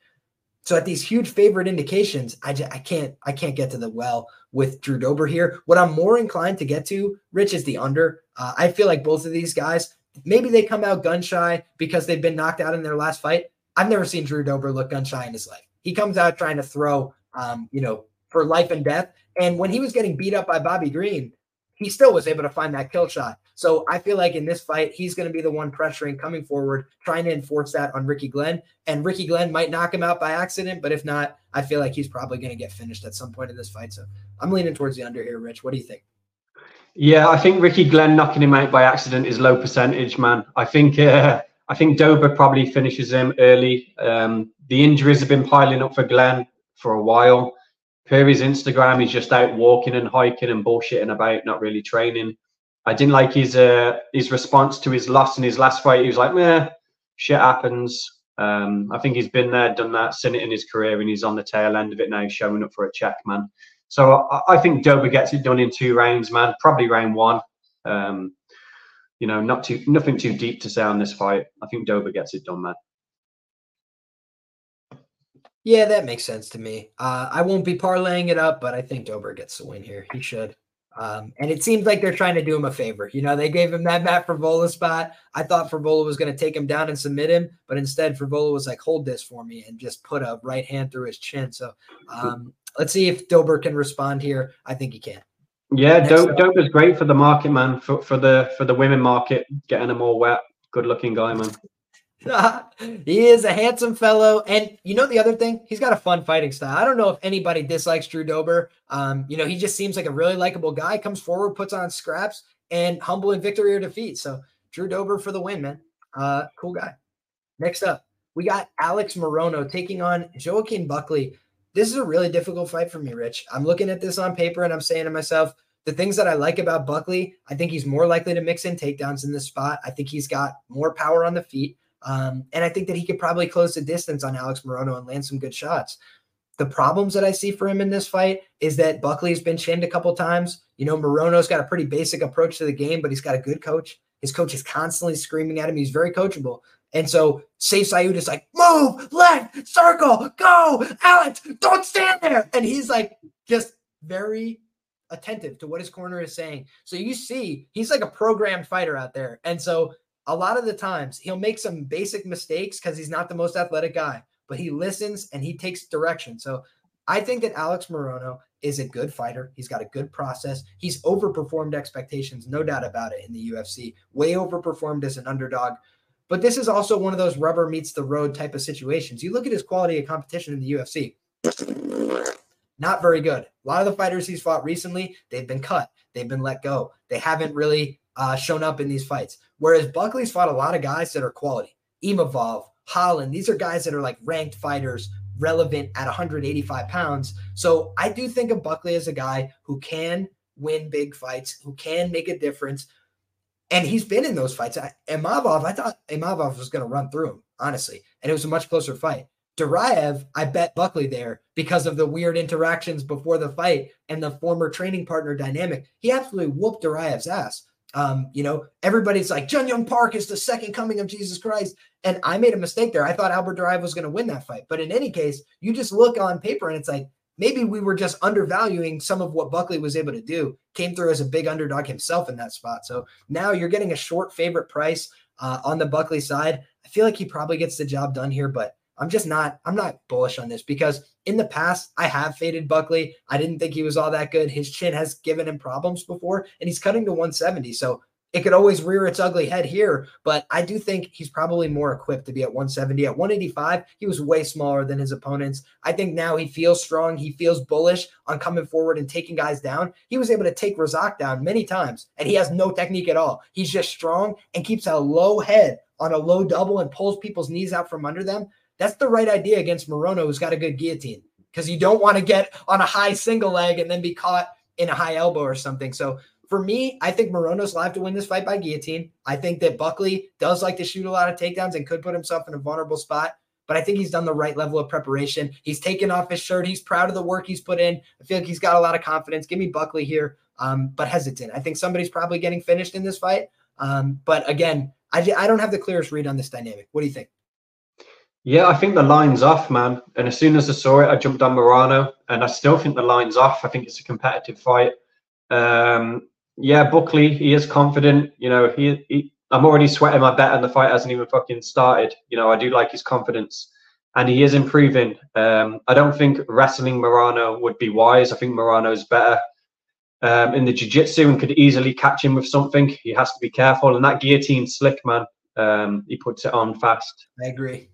So at these huge favorite indications, I, just, I can't I can't get to the well with Drew Dober here. What I'm more inclined to get to, Rich, is the under. Uh, I feel like both of these guys, maybe they come out gun shy because they've been knocked out in their last fight. I've never seen Drew Dober look gun shy in his life. He comes out trying to throw, um, you know, for life and death. And when he was getting beat up by Bobby Green, he still was able to find that kill shot. So I feel like in this fight, he's going to be the one pressuring, coming forward, trying to enforce that on Ricky Glenn. And Ricky Glenn might knock him out by accident, but if not, I feel like he's probably going to get finished at some point in this fight. So I'm leaning towards the under here, Rich. What do you think? Yeah, I think Ricky Glenn knocking him out by accident is low percentage, man. I think uh, I think Dober probably finishes him early. Um, the injuries have been piling up for Glenn for a while. Per his Instagram, he's just out walking and hiking and bullshitting about, not really training. I didn't like his uh, his response to his loss in his last fight. He was like, meh, shit happens. Um, I think he's been there, done that, seen it in his career, and he's on the tail end of it now, showing up for a check, man. So I, I think Dober gets it done in two rounds, man. Probably round one. Um, you know, not too, nothing too deep to say on this fight. I think Dober gets it done, man. Yeah, that makes sense to me. Uh, I won't be parlaying it up, but I think Dober gets the win here. He should. Um, and it seems like they're trying to do him a favor. You know, they gave him that Matt Frevola spot. I thought Frevola was going to take him down and submit him, but instead Frevola was like, hold this for me, and just put a right hand through his chin. So um, let's see if Dober can respond here. I think he can. Yeah, Do- Dober's great for the market, man, for, for the for the women market, getting them all wet. Good-looking guy, man. He is a handsome fellow, and you know the other thing, he's got a fun fighting style. I don't know if anybody dislikes Drew Dober. Um, you know, he just seems like a really likable guy. Comes forward, puts on scraps, and humble in victory or defeat. So Drew Dober for the win, man. Uh, cool guy. Next up, we got Alex Morono taking on Joaquin Buckley. This is a really difficult fight for me, Rich. I'm looking at this on paper, and I'm saying to myself, the things that I like about Buckley, I think he's more likely to mix in takedowns in this spot. I think he's got more power on the feet. Um, and I think that he could probably close the distance on Alex Morono and land some good shots. The problems that I see for him in this fight is that Buckley's been chinned a couple times. You know, Morono's got a pretty basic approach to the game, but he's got a good coach. His coach is constantly screaming at him. He's very coachable. And so Seif Sayoud is like, move, left, circle, go, Alex, don't stand there. And he's like just very attentive to what his corner is saying. So you see, he's like a programmed fighter out there. And so a lot of the times he'll make some basic mistakes because he's not the most athletic guy, but he listens and he takes direction. So I think that Alex Morono is a good fighter. He's got a good process. He's overperformed expectations, no doubt about it, in the U F C, way overperformed as an underdog. But this is also one of those rubber meets the road type of situations. You look at his quality of competition in the U F C, not very good. A lot of the fighters he's fought recently, they've been cut. They've been let go. They haven't really Uh, shown up in these fights. Whereas Buckley's fought a lot of guys that are quality. Imavov, Holland, these are guys that are like ranked fighters, relevant at one hundred eighty-five pounds. So I do think of Buckley as a guy who can win big fights, who can make a difference. And he's been in those fights. I, Imavov, I thought Imavov was going to run through him, honestly. And it was a much closer fight. Duraev, I bet Buckley there because of the weird interactions before the fight and the former training partner dynamic. He absolutely whooped Duraev's ass. Um, you know, everybody's like, Jun Young Park is the second coming of Jesus Christ. And I made a mistake there. I thought Albert Duraev was going to win that fight. But in any case, you just look on paper and it's like, maybe we were just undervaluing some of what Buckley was able to do. Came through as a big underdog himself in that spot. So now you're getting a short favorite price uh, on the Buckley side. I feel like he probably gets the job done here, but I'm just not, I'm not bullish on this because in the past I have faded Buckley. I didn't think he was all that good. His chin has given him problems before and he's cutting to one seventy. So it could always rear its ugly head here, but I do think he's probably more equipped to be at one seventy. At one eighty-five, he was way smaller than his opponents. I think now he feels strong. He feels bullish on coming forward and taking guys down. He was able to take Razak down many times and he has no technique at all. He's just strong and keeps a low head on a low double and pulls people's knees out from under them. That's the right idea against Morono, who's got a good guillotine, because you don't want to get on a high single leg and then be caught in a high elbow or something. So for me, I think Morono's live to win this fight by guillotine. I think that Buckley does like to shoot a lot of takedowns and could put himself in a vulnerable spot, but I think he's done the right level of preparation. He's taken off his shirt. He's proud of the work he's put in. I feel like he's got a lot of confidence. Give me Buckley here, um, but hesitant. I think somebody's probably getting finished in this fight. Um, but again, I, I don't have the clearest read on this dynamic. What do you think? Yeah, I think the line's off, man. And as soon as I saw it, I jumped on Morono, and I still think the line's off. I think it's a competitive fight. Um, yeah, Buckley, he is confident. You know, he, he I'm already sweating my bet, and the fight hasn't even fucking started. You know, I do like his confidence, and he is improving. Um, I don't think wrestling Morono would be wise. I think Morano's better um, in the jiu-jitsu and could easily catch him with something. He has to be careful, and that guillotine's slick, man. Um, he puts it on fast. I agree.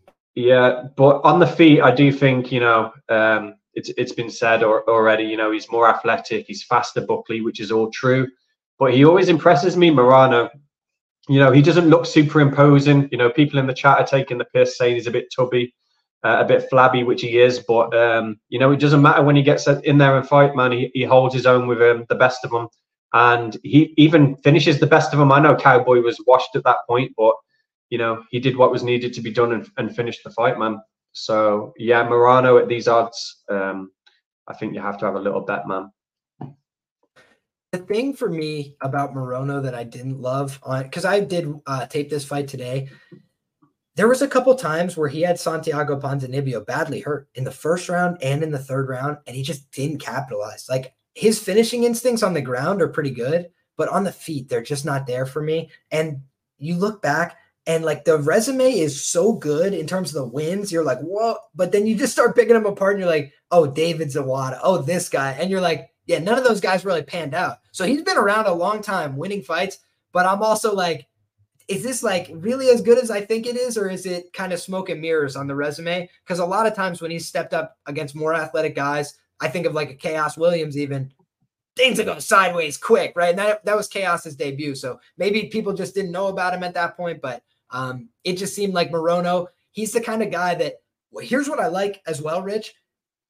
Yeah, but on the feet, I do think, you know, um, it's it's been said or, already, you know, he's more athletic, he's faster, Buckley, which is all true. But he always impresses me, Morono. You know, he doesn't look super imposing. You know, people in the chat are taking the piss, saying he's a bit tubby, uh, a bit flabby, which he is. But, um, you know, it doesn't matter when he gets in there and fight, man. He, he holds his own with um, the best of them. And he even finishes the best of them. I know Cowboy was washed at that point, but you know, he did what was needed to be done and, and finished the fight, man. So yeah, Morono at these odds, um, I think you have to have a little bet, man. The thing for me about Morono that I didn't love on, because I did uh, tape this fight today, there was a couple times where he had Santiago Ponzinibbio badly hurt in the first round and in the third round, and he just didn't capitalize. Like, his finishing instincts on the ground are pretty good, but on the feet, they're just not there for me. And you look back, and like, the resume is so good in terms of the wins. You're like, whoa. But then you just start picking them apart, and you're like, oh, David Zawada. Oh, this guy. And you're like, yeah, none of those guys really panned out. So he's been around a long time winning fights, but I'm also like, is this like really as good as I think it is, or is it kind of smoke and mirrors on the resume? Because a lot of times when he's stepped up against more athletic guys, I think of like a Chaos Williams even, things that go sideways quick, right? And that, that was Chaos's debut. So maybe people just didn't know about him at that point, but um, it just seemed like Morono, he's the kind of guy that, well, here's what I like as well, Rich.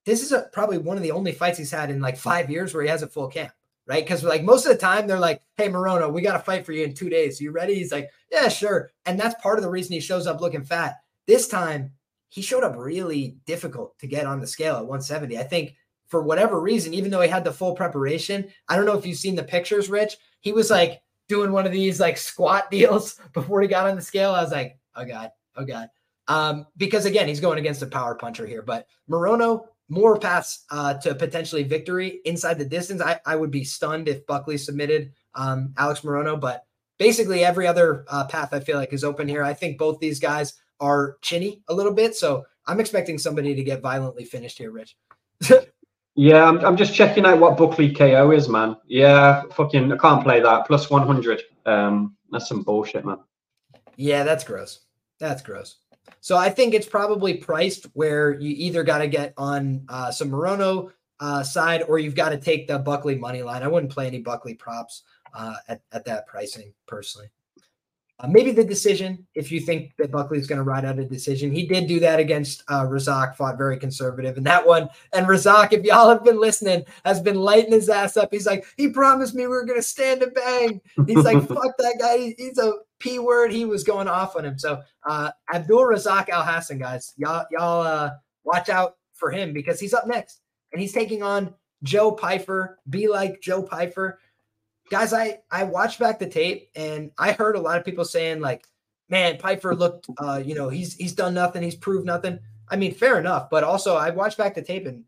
This is a, probably one of the only fights he's had in like five years where he has a full camp. Right? Because like most of the time they're like, hey, Morono, we got to fight for you in two days. You ready? He's like, yeah, sure. And that's part of the reason he shows up looking fat. This time he showed up really difficult to get on the scale at one seventy. I think for whatever reason, even though he had the full preparation, I don't know if you've seen the pictures, Rich, he was like doing one of these like squat deals before he got on the scale. I was like, oh God, oh God. Um, because again, he's going against a power puncher here, but Morono, more paths uh, to potentially victory inside the distance. I, I would be stunned if Buckley submitted um, Alex Morono, but basically every other uh, path I feel like is open here. I think both these guys are chinny a little bit, so I'm expecting somebody to get violently finished here, Rich. Yeah, I'm, I'm just checking out what Buckley K O is, man. Yeah, fucking, I can't play that. Plus one hundred. Um, that's some bullshit, man. Yeah, that's gross. That's gross. So I think it's probably priced where you either got to get on uh, some Morono uh, side, or you've got to take the Buckley money line. I wouldn't play any Buckley props uh, at, at that pricing personally. Uh, maybe the decision, if you think that Buckley's going to ride out a decision. He did do that against uh, Razak, fought very conservative in that one. And Razak, if y'all have been listening, has been lighting his ass up. He's like, he promised me we were going to stand and bang. He's like, fuck that guy. He, he's a P word. He was going off on him. So uh, Abdul Razak Al Hassan, guys, y'all y'all uh, watch out for him because he's up next. And he's taking on Joe Pyfer. Be like Joe Pyfer. Guys, I, I watched back the tape, and I heard a lot of people saying, like, man, Pyfer looked, uh, you know, he's he's done nothing. He's proved nothing. I mean, fair enough. But also, I watched back the tape, and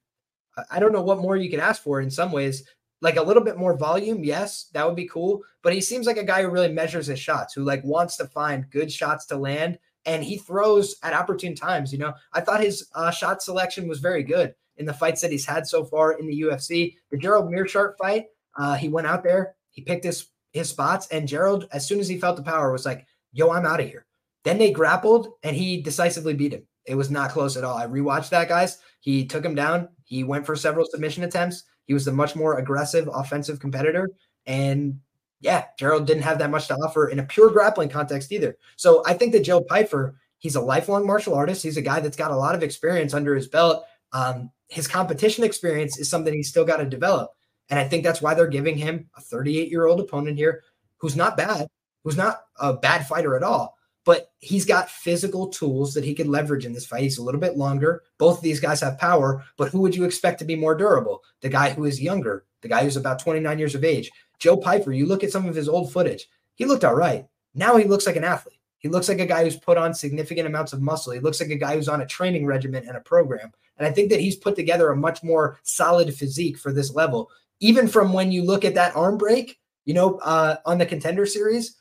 I don't know what more you can ask for in some ways. Like, a little bit more volume, yes, that would be cool. But he seems like a guy who really measures his shots, who, like, wants to find good shots to land. And he throws at opportune times, you know. I thought his uh, shot selection was very good in the fights that he's had so far in the U F C. The Gerald Meerschaert fight, uh, he went out there. He picked his, his spots, and Gerald, as soon as he felt the power, was like, yo, I'm out of here. Then they grappled, and he decisively beat him. It was not close at all. I rewatched that, guys. He took him down. He went for several submission attempts. He was the much more aggressive, offensive competitor. And, yeah, Gerald didn't have that much to offer in a pure grappling context either. So I think that Joe Pyfer, he's a lifelong martial artist. He's a guy that's got a lot of experience under his belt. Um, his competition experience is something he's still got to develop. And I think that's why they're giving him a thirty-eight-year-old opponent here who's not bad, who's not a bad fighter at all, but he's got physical tools that he could leverage in this fight. He's a little bit longer. Both of these guys have power, but who would you expect to be more durable? The guy who is younger, the guy who's about twenty-nine years of age. Joe Pyfer, you look at some of his old footage. He looked all right. Now he looks like an athlete. He looks like a guy who's put on significant amounts of muscle. He looks like a guy who's on a training regimen and a program. And I think that he's put together a much more solid physique for this level. Even from when you look at that arm break, you know, uh, on the Contender Series,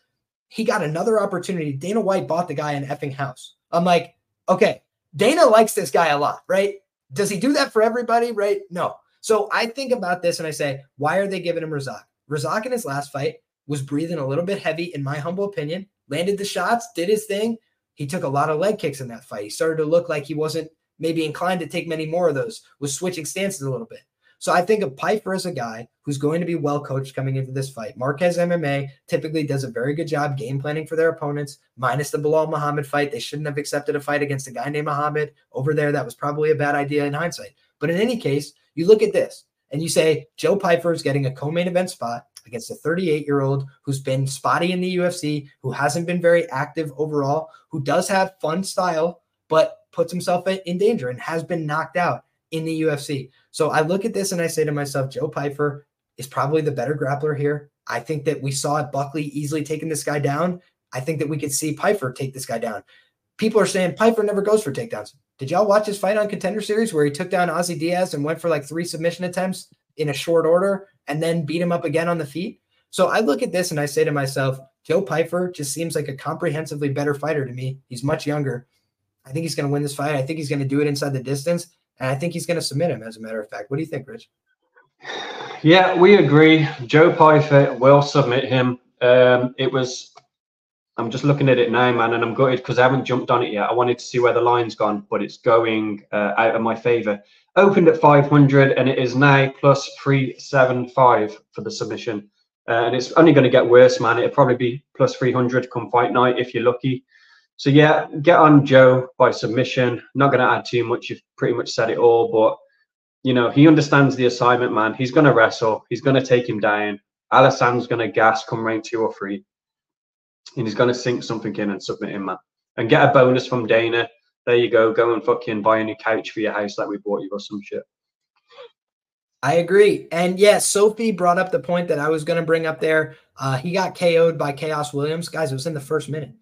he got another opportunity. Dana White bought the guy an effing house. I'm like, okay, Dana likes this guy a lot, right? Does he do that for everybody, right? No. So I think about this and I say, why are they giving him Razak? Razak in his last fight was breathing a little bit heavy, in my humble opinion, landed the shots, did his thing. He took a lot of leg kicks in that fight. He started to look like he wasn't maybe inclined to take many more of those, was switching stances a little bit. So I think of Pyfer as a guy who's going to be well-coached coming into this fight. Marquez M M A typically does a very good job game planning for their opponents, minus the Bilal Muhammad fight. They shouldn't have accepted a fight against a guy named Muhammad over there. That was probably a bad idea in hindsight. But in any case, you look at this and you say, Joe Pyfer is getting a co-main event spot against a thirty-eight-year-old who's been spotty in the U F C, who hasn't been very active overall, who does have fun style, but puts himself in danger and has been knocked out in the U F C. So I look at this and I say to myself, Joe Pyfer is probably the better grappler here. I think that we saw Buckley easily taking this guy down. I think that we could see Pyfer take this guy down. People are saying Pyfer never goes for takedowns. Did y'all watch his fight on Contender Series where he took down Ozzy Diaz and went for like three submission attempts in a short order and then beat him up again on the feet? So I look at this and I say to myself, Joe Pyfer just seems like a comprehensively better fighter to me. He's much younger. I think he's going to win this fight. I think he's going to do it inside the distance. And I think he's going to submit him, as a matter of fact. What do you think, Rich? Yeah, we agree. Joe Pyfer will submit him. Um, it was... I'm just looking at it now, man, and I'm gutted because I haven't jumped on it yet. I wanted to see where the line's gone, but it's going uh, out of my favor. Opened at five hundred, and it is now plus three seventy-five for the submission. Uh, and it's only going to get worse, man. It'll probably be plus three hundred come fight night if you're lucky. So, yeah, get on Joe by submission. Not going to add too much. You've pretty much said it all. But, you know, he understands the assignment, man. He's going to wrestle. He's going to take him down. Al Hassan's going to gas come round two or three. And he's going to sink something in and submit him, man. And get a bonus from Dana. There you go. Go and fucking buy a new couch for your house that we bought you or some shit. I agree. And, yeah, Sophie brought up the point that I was going to bring up there. Uh, he got K O'd by Chaos Williams. Guys, it was in the first minute.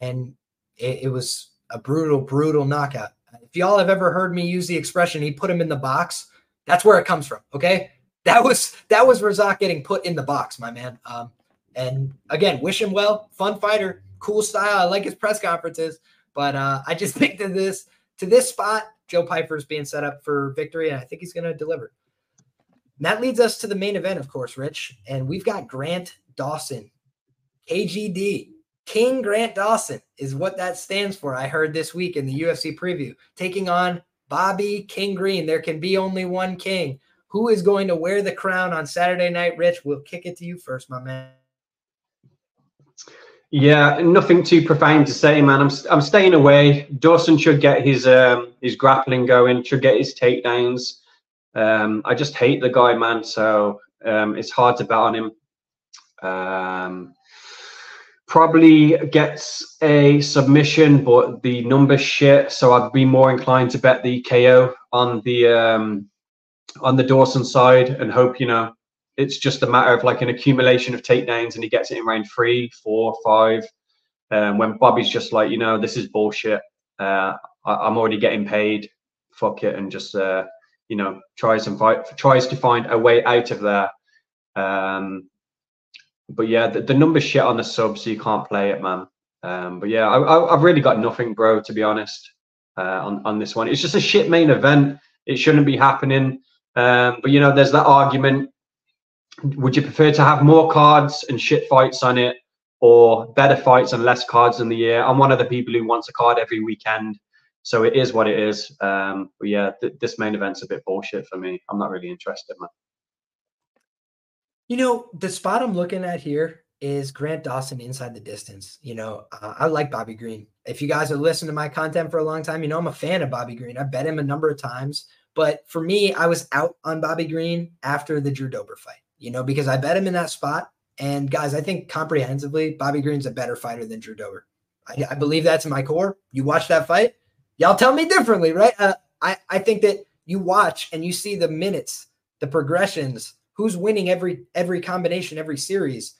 And it, it was a brutal, brutal knockout. If y'all have ever heard me use the expression, he put him in the box, that's where it comes from, okay? That was that was Razak getting put in the box, my man. Um And again, wish him well. Fun fighter, cool style. I like his press conferences, but uh, I just think that this to this spot, Joe Pyfer is being set up for victory, and I think he's going to deliver. And that leads us to the main event, of course, Rich, and we've got Grant Dawson, K G D, King Grant Dawson is what that stands for. I heard this week in the U F C preview, taking on Bobby King Green. There can be only one king. Who is going to wear the crown on Saturday night, Rich? We'll kick it to you first, my man. Yeah, nothing too profound to say, man. I'm I'm staying away. Dawson should get his um his grappling going. Should get his takedowns. Um, I just hate the guy, man. So um, it's hard to bet on him. Um, probably gets a submission, but the numbers shit. So I'd be more inclined to bet the K O on the um on the Dawson side and hope you know. It's just a matter of like an accumulation of takedowns and he gets it in round three, four, five. Um, when Bobby's just like, you know, this is bullshit. Uh, I, I'm already getting paid. Fuck it. And just, uh, you know, tries and fight, tries to find a way out of there. Um, but yeah, the, the number's shit on the sub, so you can't play it, man. Um, but yeah, I, I, I've really got nothing, bro, to be honest, uh, on, on this one. It's just a shit main event. It shouldn't be happening. Um, but, you know, there's that argument. Would you prefer to have more cards and shit fights on it or better fights and less cards in the year? I'm one of the people who wants a card every weekend. So it is what it is. Um, but yeah, th this main event's a bit bullshit for me. I'm not really interested, man. You know, the spot I'm looking at here is Grant Dawson inside the distance. You know, uh, I like Bobby Green. If you guys have listened to my content for a long time, you know I'm a fan of Bobby Green. I bet him a number of times. But for me, I was out on Bobby Green after the Drew Dober fight. You know, because I bet him in that spot. And guys, I think comprehensively, Bobby Green's a better fighter than Drew Dober. I, I believe that's in my core. You watch that fight, y'all tell me differently, right? Uh, I, I think that you watch and you see the minutes, the progressions, who's winning every every combination, every series.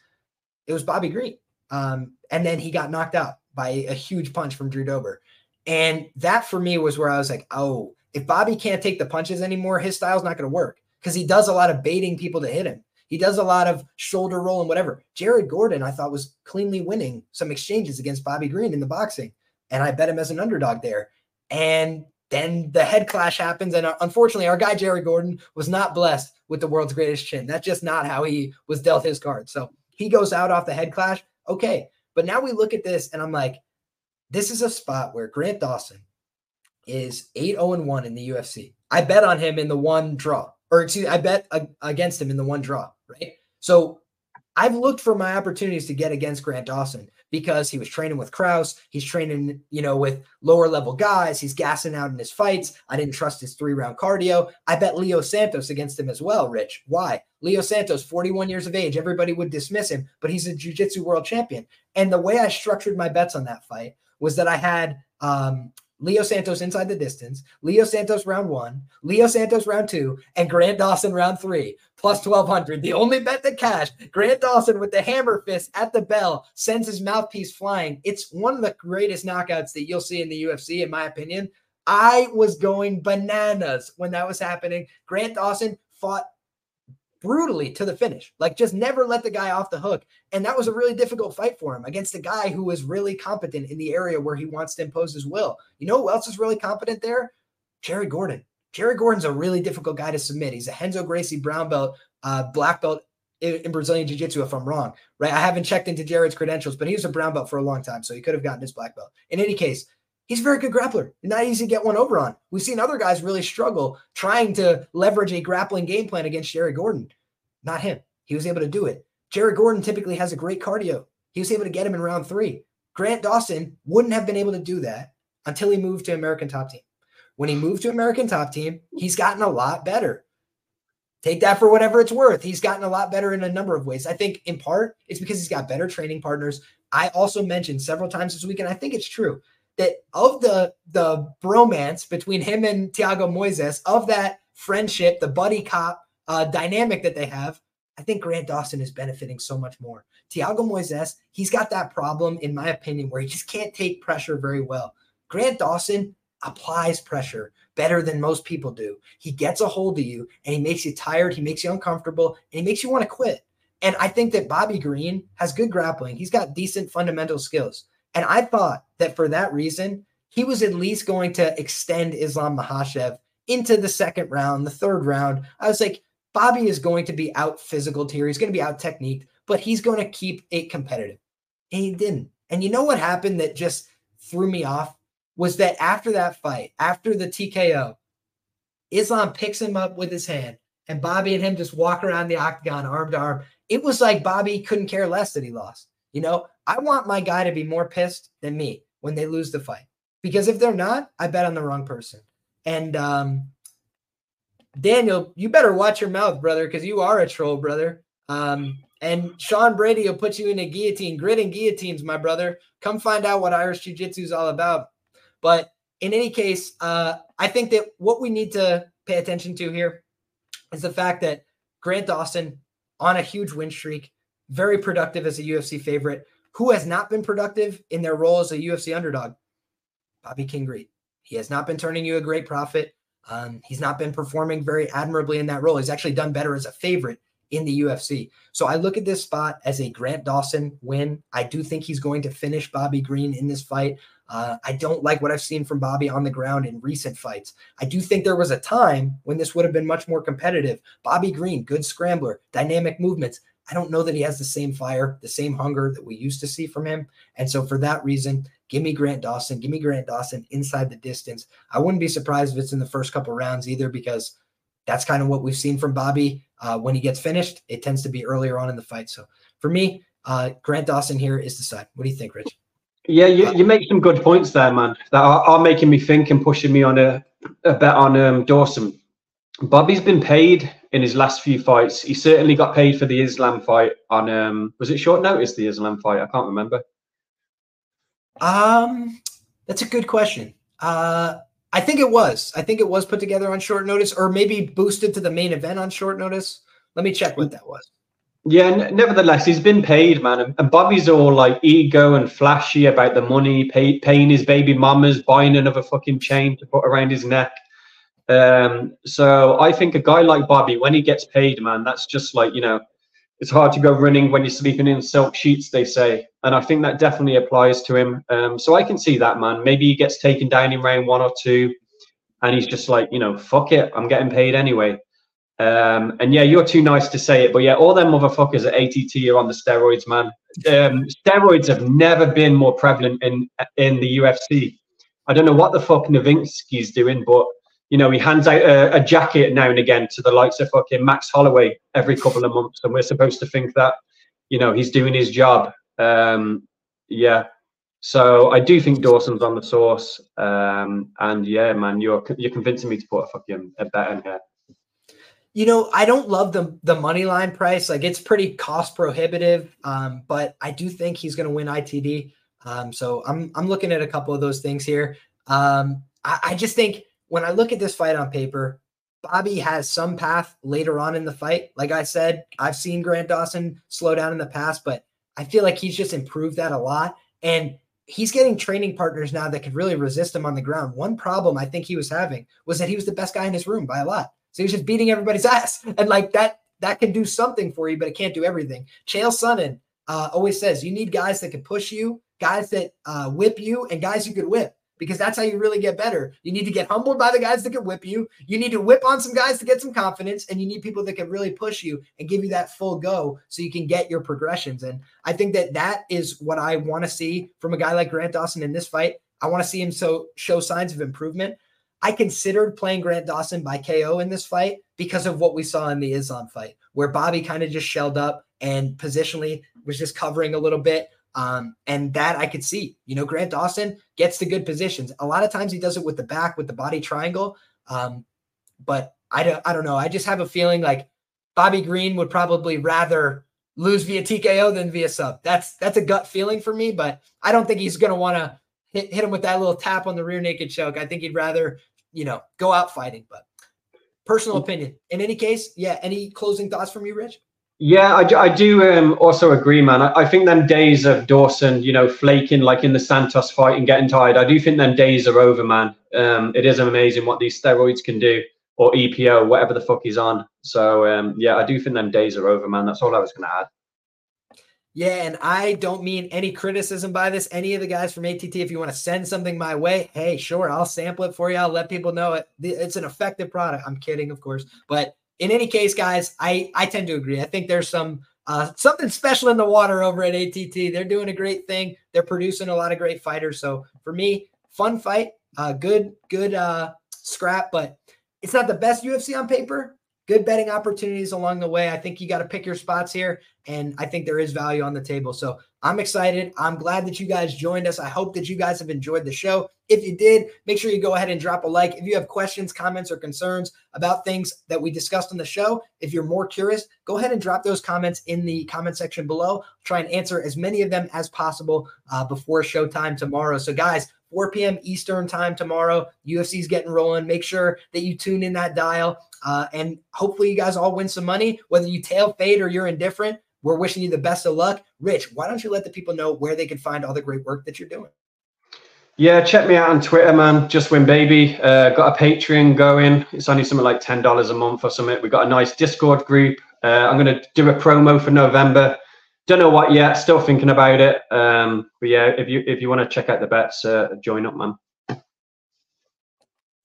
It was Bobby Green. Um, and then he got knocked out by a huge punch from Drew Dober. And that for me was where I was like, oh, if Bobby can't take the punches anymore, his style's not going to work because he does a lot of baiting people to hit him. He does a lot of shoulder roll and whatever. Jared Gordon, I thought, was cleanly winning some exchanges against Bobby Green in the boxing. And I bet him as an underdog there. And then the head clash happens. And unfortunately, our guy, Jared Gordon, was not blessed with the world's greatest chin. That's just not how he was dealt his card. So he goes out off the head clash. Okay. But now we look at this and I'm like, this is a spot where Grant Dawson is eight oh and one in the U F C. I bet on him in the one draw. Or excuse me, I bet against him in the one draw, right? So I've looked for my opportunities to get against Grant Dawson because he was training with Kraus. He's training, you know, with lower level guys. He's gassing out in his fights. I didn't trust his three round cardio. I bet Leo Santos against him as well, Rich. Why? Leo Santos, forty-one years of age. Everybody would dismiss him, but he's a jiu-jitsu world champion. And the way I structured my bets on that fight was that I had um, Leo Santos inside the distance, Leo Santos round one, Leo Santos round two, and Grant Dawson round three, plus twelve hundred. The only bet that cashed, Grant Dawson with the hammer fist at the bell, sends his mouthpiece flying. It's one of the greatest knockouts that you'll see in the U F C, in my opinion. I was going bananas when that was happening. Grant Dawson fought brutally to the finish, like just never let the guy off the hook. And that was a really difficult fight for him against a guy who was really competent in the area where he wants to impose his will. You know who else is really competent there? Jared Gordon. Jared Gordon's a really difficult guy to submit. He's a Renzo Gracie brown belt, uh, black belt in, in Brazilian Jiu-Jitsu, if I'm wrong, right? I haven't checked into Jared's credentials, but he was a brown belt for a long time, so he could have gotten his black belt. In any case, he's a very good grappler. Not easy to get one over on. We've seen other guys really struggle trying to leverage a grappling game plan against Jared Gordon. Not him. He was able to do it. Jared Gordon typically has a great cardio. He was able to get him in round three. Grant Dawson wouldn't have been able to do that until he moved to American Top Team. When he moved to American Top Team, he's gotten a lot better. Take that for whatever it's worth. He's gotten a lot better in a number of ways. I think in part, it's because he's got better training partners. I also mentioned several times this week, and I think it's true, that of the, the bromance between him and Thiago Moises, of that friendship, the buddy cop uh, dynamic that they have, I think Grant Dawson is benefiting so much more. Thiago Moises, he's got that problem, in my opinion, where he just can't take pressure very well. Grant Dawson applies pressure better than most people do. He gets a hold of you, and he makes you tired, he makes you uncomfortable, and he makes you want to quit. And I think that Bobby Green has good grappling. He's got decent fundamental skills. And I thought that for that reason, he was at least going to extend Islam Makhachev into the second round, the third round. I was like, Bobby is going to be out physical here. He's going to be out techniqued, but he's going to keep it competitive. And he didn't. And you know what happened that just threw me off was that after that fight, after the T K O, Islam picks him up with his hand and Bobby and him just walk around the octagon arm to arm. It was like Bobby couldn't care less that he lost. You know, I want my guy to be more pissed than me when they lose the fight, because if they're not, I bet on the wrong person. And um, Daniel, you better watch your mouth, brother, because you are a troll, brother. Um, and Sean Brady will put you in a guillotine. Grit and guillotines, my brother. Come find out what Irish Jiu-Jitsu is all about. But in any case, uh, I think that what we need to pay attention to here is the fact that Grant Dawson, on a huge win streak, very productive as a U F C favorite, who has not been productive in their role as a U F C underdog, Bobby King Green. He has not been turning you a great profit. Um, he's not been performing very admirably in that role. He's actually done better as a favorite in the U F C. So I look at this spot as a Grant Dawson win. I do think he's going to finish Bobby Green in this fight. Uh, I don't like what I've seen from Bobby on the ground in recent fights. I do think there was a time when this would have been much more competitive. Bobby Green, good scrambler, dynamic movements. I don't know that he has the same fire, the same hunger that we used to see from him. And so for that reason, give me Grant Dawson. Give me Grant Dawson inside the distance. I wouldn't be surprised if it's in the first couple rounds either, because that's kind of what we've seen from Bobby. Uh, when he gets finished, it tends to be earlier on in the fight. So for me, uh, Grant Dawson here is the side. What do you think, Rich? Yeah, you, you make some good points there, man, that are, are making me think and pushing me on a, a bet on um, Dawson. Bobby's been paid in his last few fights. He certainly got paid for the Islam fight on, um, was it short notice, the Islam fight? I can't remember. Um, that's a good question. Uh, I think it was. I think it was put together on short notice, or maybe boosted to the main event on short notice. Let me check what that was. Yeah, n nevertheless, he's been paid, man. And Bobby's all like ego and flashy about the money, pay paying his baby mamas, buying another fucking chain to put around his neck. Um, so I think a guy like Bobby, when he gets paid, man, that's just like, you know, it's hard to go running when you're sleeping in silk sheets, they say. And I think that definitely applies to him. Um, so I can see that, man. Maybe he gets taken down in round one or two and he's just like, you know, fuck it, I'm getting paid anyway. Um, and yeah, you're too nice to say it, but yeah, all them motherfuckers at A T T are on the steroids, man. Um, steroids have never been more prevalent in, in the U F C. I don't know what the fuck Novinsky's doing, but you know, he hands out a, a jacket now and again to the likes of fucking Max Holloway every couple of months, and we're supposed to think that, you know, he's doing his job. Um, yeah. So I do think Dawson's on the source. Um, and yeah, man, you're you're convincing me to put a fucking a bet in here. You know, I don't love the the money line price. Like, it's pretty cost prohibitive. Um, but I do think he's going to win I T D. Um, so I'm I'm looking at a couple of those things here. Um, I, I just think when I look at this fight on paper, Bobby has some path later on in the fight. Like I said, I've seen Grant Dawson slow down in the past, but I feel like he's just improved that a lot. And he's getting training partners now that could really resist him on the ground. One problem I think he was having was that he was the best guy in his room by a lot. So he was just beating everybody's ass. And like that, that can do something for you, but it can't do everything. Chael Sonnen uh, always says you need guys that can push you, guys that uh, whip you, and guys you could whip. Because that's how you really get better. You need to get humbled by the guys that can whip you. You need to whip on some guys to get some confidence, and you need people that can really push you and give you that full go so you can get your progressions. And I think that that is what I want to see from a guy like Grant Dawson in this fight. I want to see him so show signs of improvement. I considered playing Grant Dawson by K O in this fight because of what we saw in the Islam fight, where Bobby kind of just shelled up and positionally was just covering a little bit. Um, and that I could see, you know, Grant Dawson gets to good positions. A lot of times he does it with the back, with the body triangle. Um, but I don't, I don't know. I just have a feeling like Bobby Green would probably rather lose via T K O than via sub. That's, that's a gut feeling for me, but I don't think he's going to want to hit, hit him with that little tap on the rear naked choke. I think he'd rather, you know, go out fighting, but personal opinion. In any case, yeah. Any closing thoughts from you, Rich? Yeah, I, I do um, also agree, man. I, I think them days of Dawson, you know, flaking like in the Santos fight and getting tired, I do think them days are over, man. Um, it is amazing what these steroids can do, or E P O, whatever the fuck he's on. So, um, yeah, I do think them days are over, man. That's all I was going to add. Yeah, and I don't mean any criticism by this. Any of the guys from A T T, if you want to send something my way, hey, sure, I'll sample it for you. I'll let people know it. It's an effective product. I'm kidding, of course, but in any case, guys, I, I tend to agree. I think there's some uh, something special in the water over at A T T. They're doing a great thing. They're producing a lot of great fighters. So for me, fun fight, uh, good good uh, scrap, but it's not the best U F C on paper. Good betting opportunities along the way. I think you got to pick your spots here, and I think there is value on the table. So I'm excited. I'm glad that you guys joined us. I hope that you guys have enjoyed the show. If you did, make sure you go ahead and drop a like. If you have questions, comments, or concerns about things that we discussed on the show, if you're more curious, go ahead and drop those comments in the comment section below. I'll try and answer as many of them as possible uh, before showtime tomorrow. So guys, four p.m. Eastern time tomorrow. U F C's getting rolling. Make sure that you tune in that dial. Uh, and hopefully you guys all win some money. Whether you tail fade or you're indifferent, we're wishing you the best of luck. Rich, why don't you let the people know where they can find all the great work that you're doing? Yeah, check me out on Twitter, man. JusttWinBaby. Uh, got a Patreon going. It's only something like ten dollars a month or something. We've got a nice Discord group. Uh, I'm going to do a promo for November. Don't know what yet. Still thinking about it. Um, but yeah, if you if you want to check out the bets, uh, join up, man.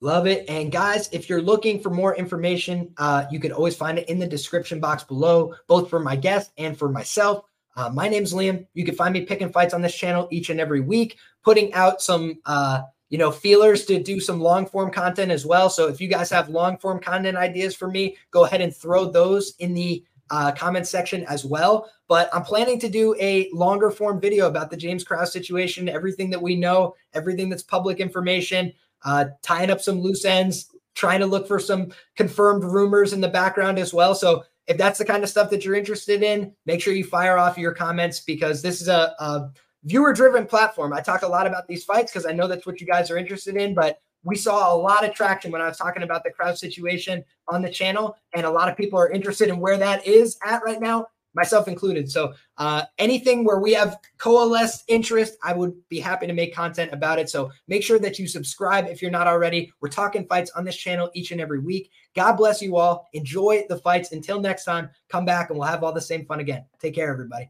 Love it. And guys, if you're looking for more information, uh, you can always find it in the description box below, both for my guest and for myself. Uh, my name's Liam. You can find me picking fights on this channel each and every week, putting out some, uh, you know, feelers to do some long form content as well. So if you guys have long form content ideas for me, go ahead and throw those in the uh, comment section as well. But I'm planning to do a longer form video about the James Krause situation, everything that we know, everything that's public information, uh, tying up some loose ends, trying to look for some confirmed rumors in the background as well. So if that's the kind of stuff that you're interested in, make sure you fire off your comments, because this is a, a viewer-driven platform. I talk a lot about these fights because I know that's what you guys are interested in, but we saw a lot of traction when I was talking about the Krause situation on the channel, and a lot of people are interested in where that is at right now, myself included. So uh, anything where we have coalesced interest, I would be happy to make content about it. So make sure that you subscribe if you're not already. We're talking fights on this channel each and every week. God bless you all. Enjoy the fights. Until next time, come back and we'll have all the same fun again. Take care, everybody.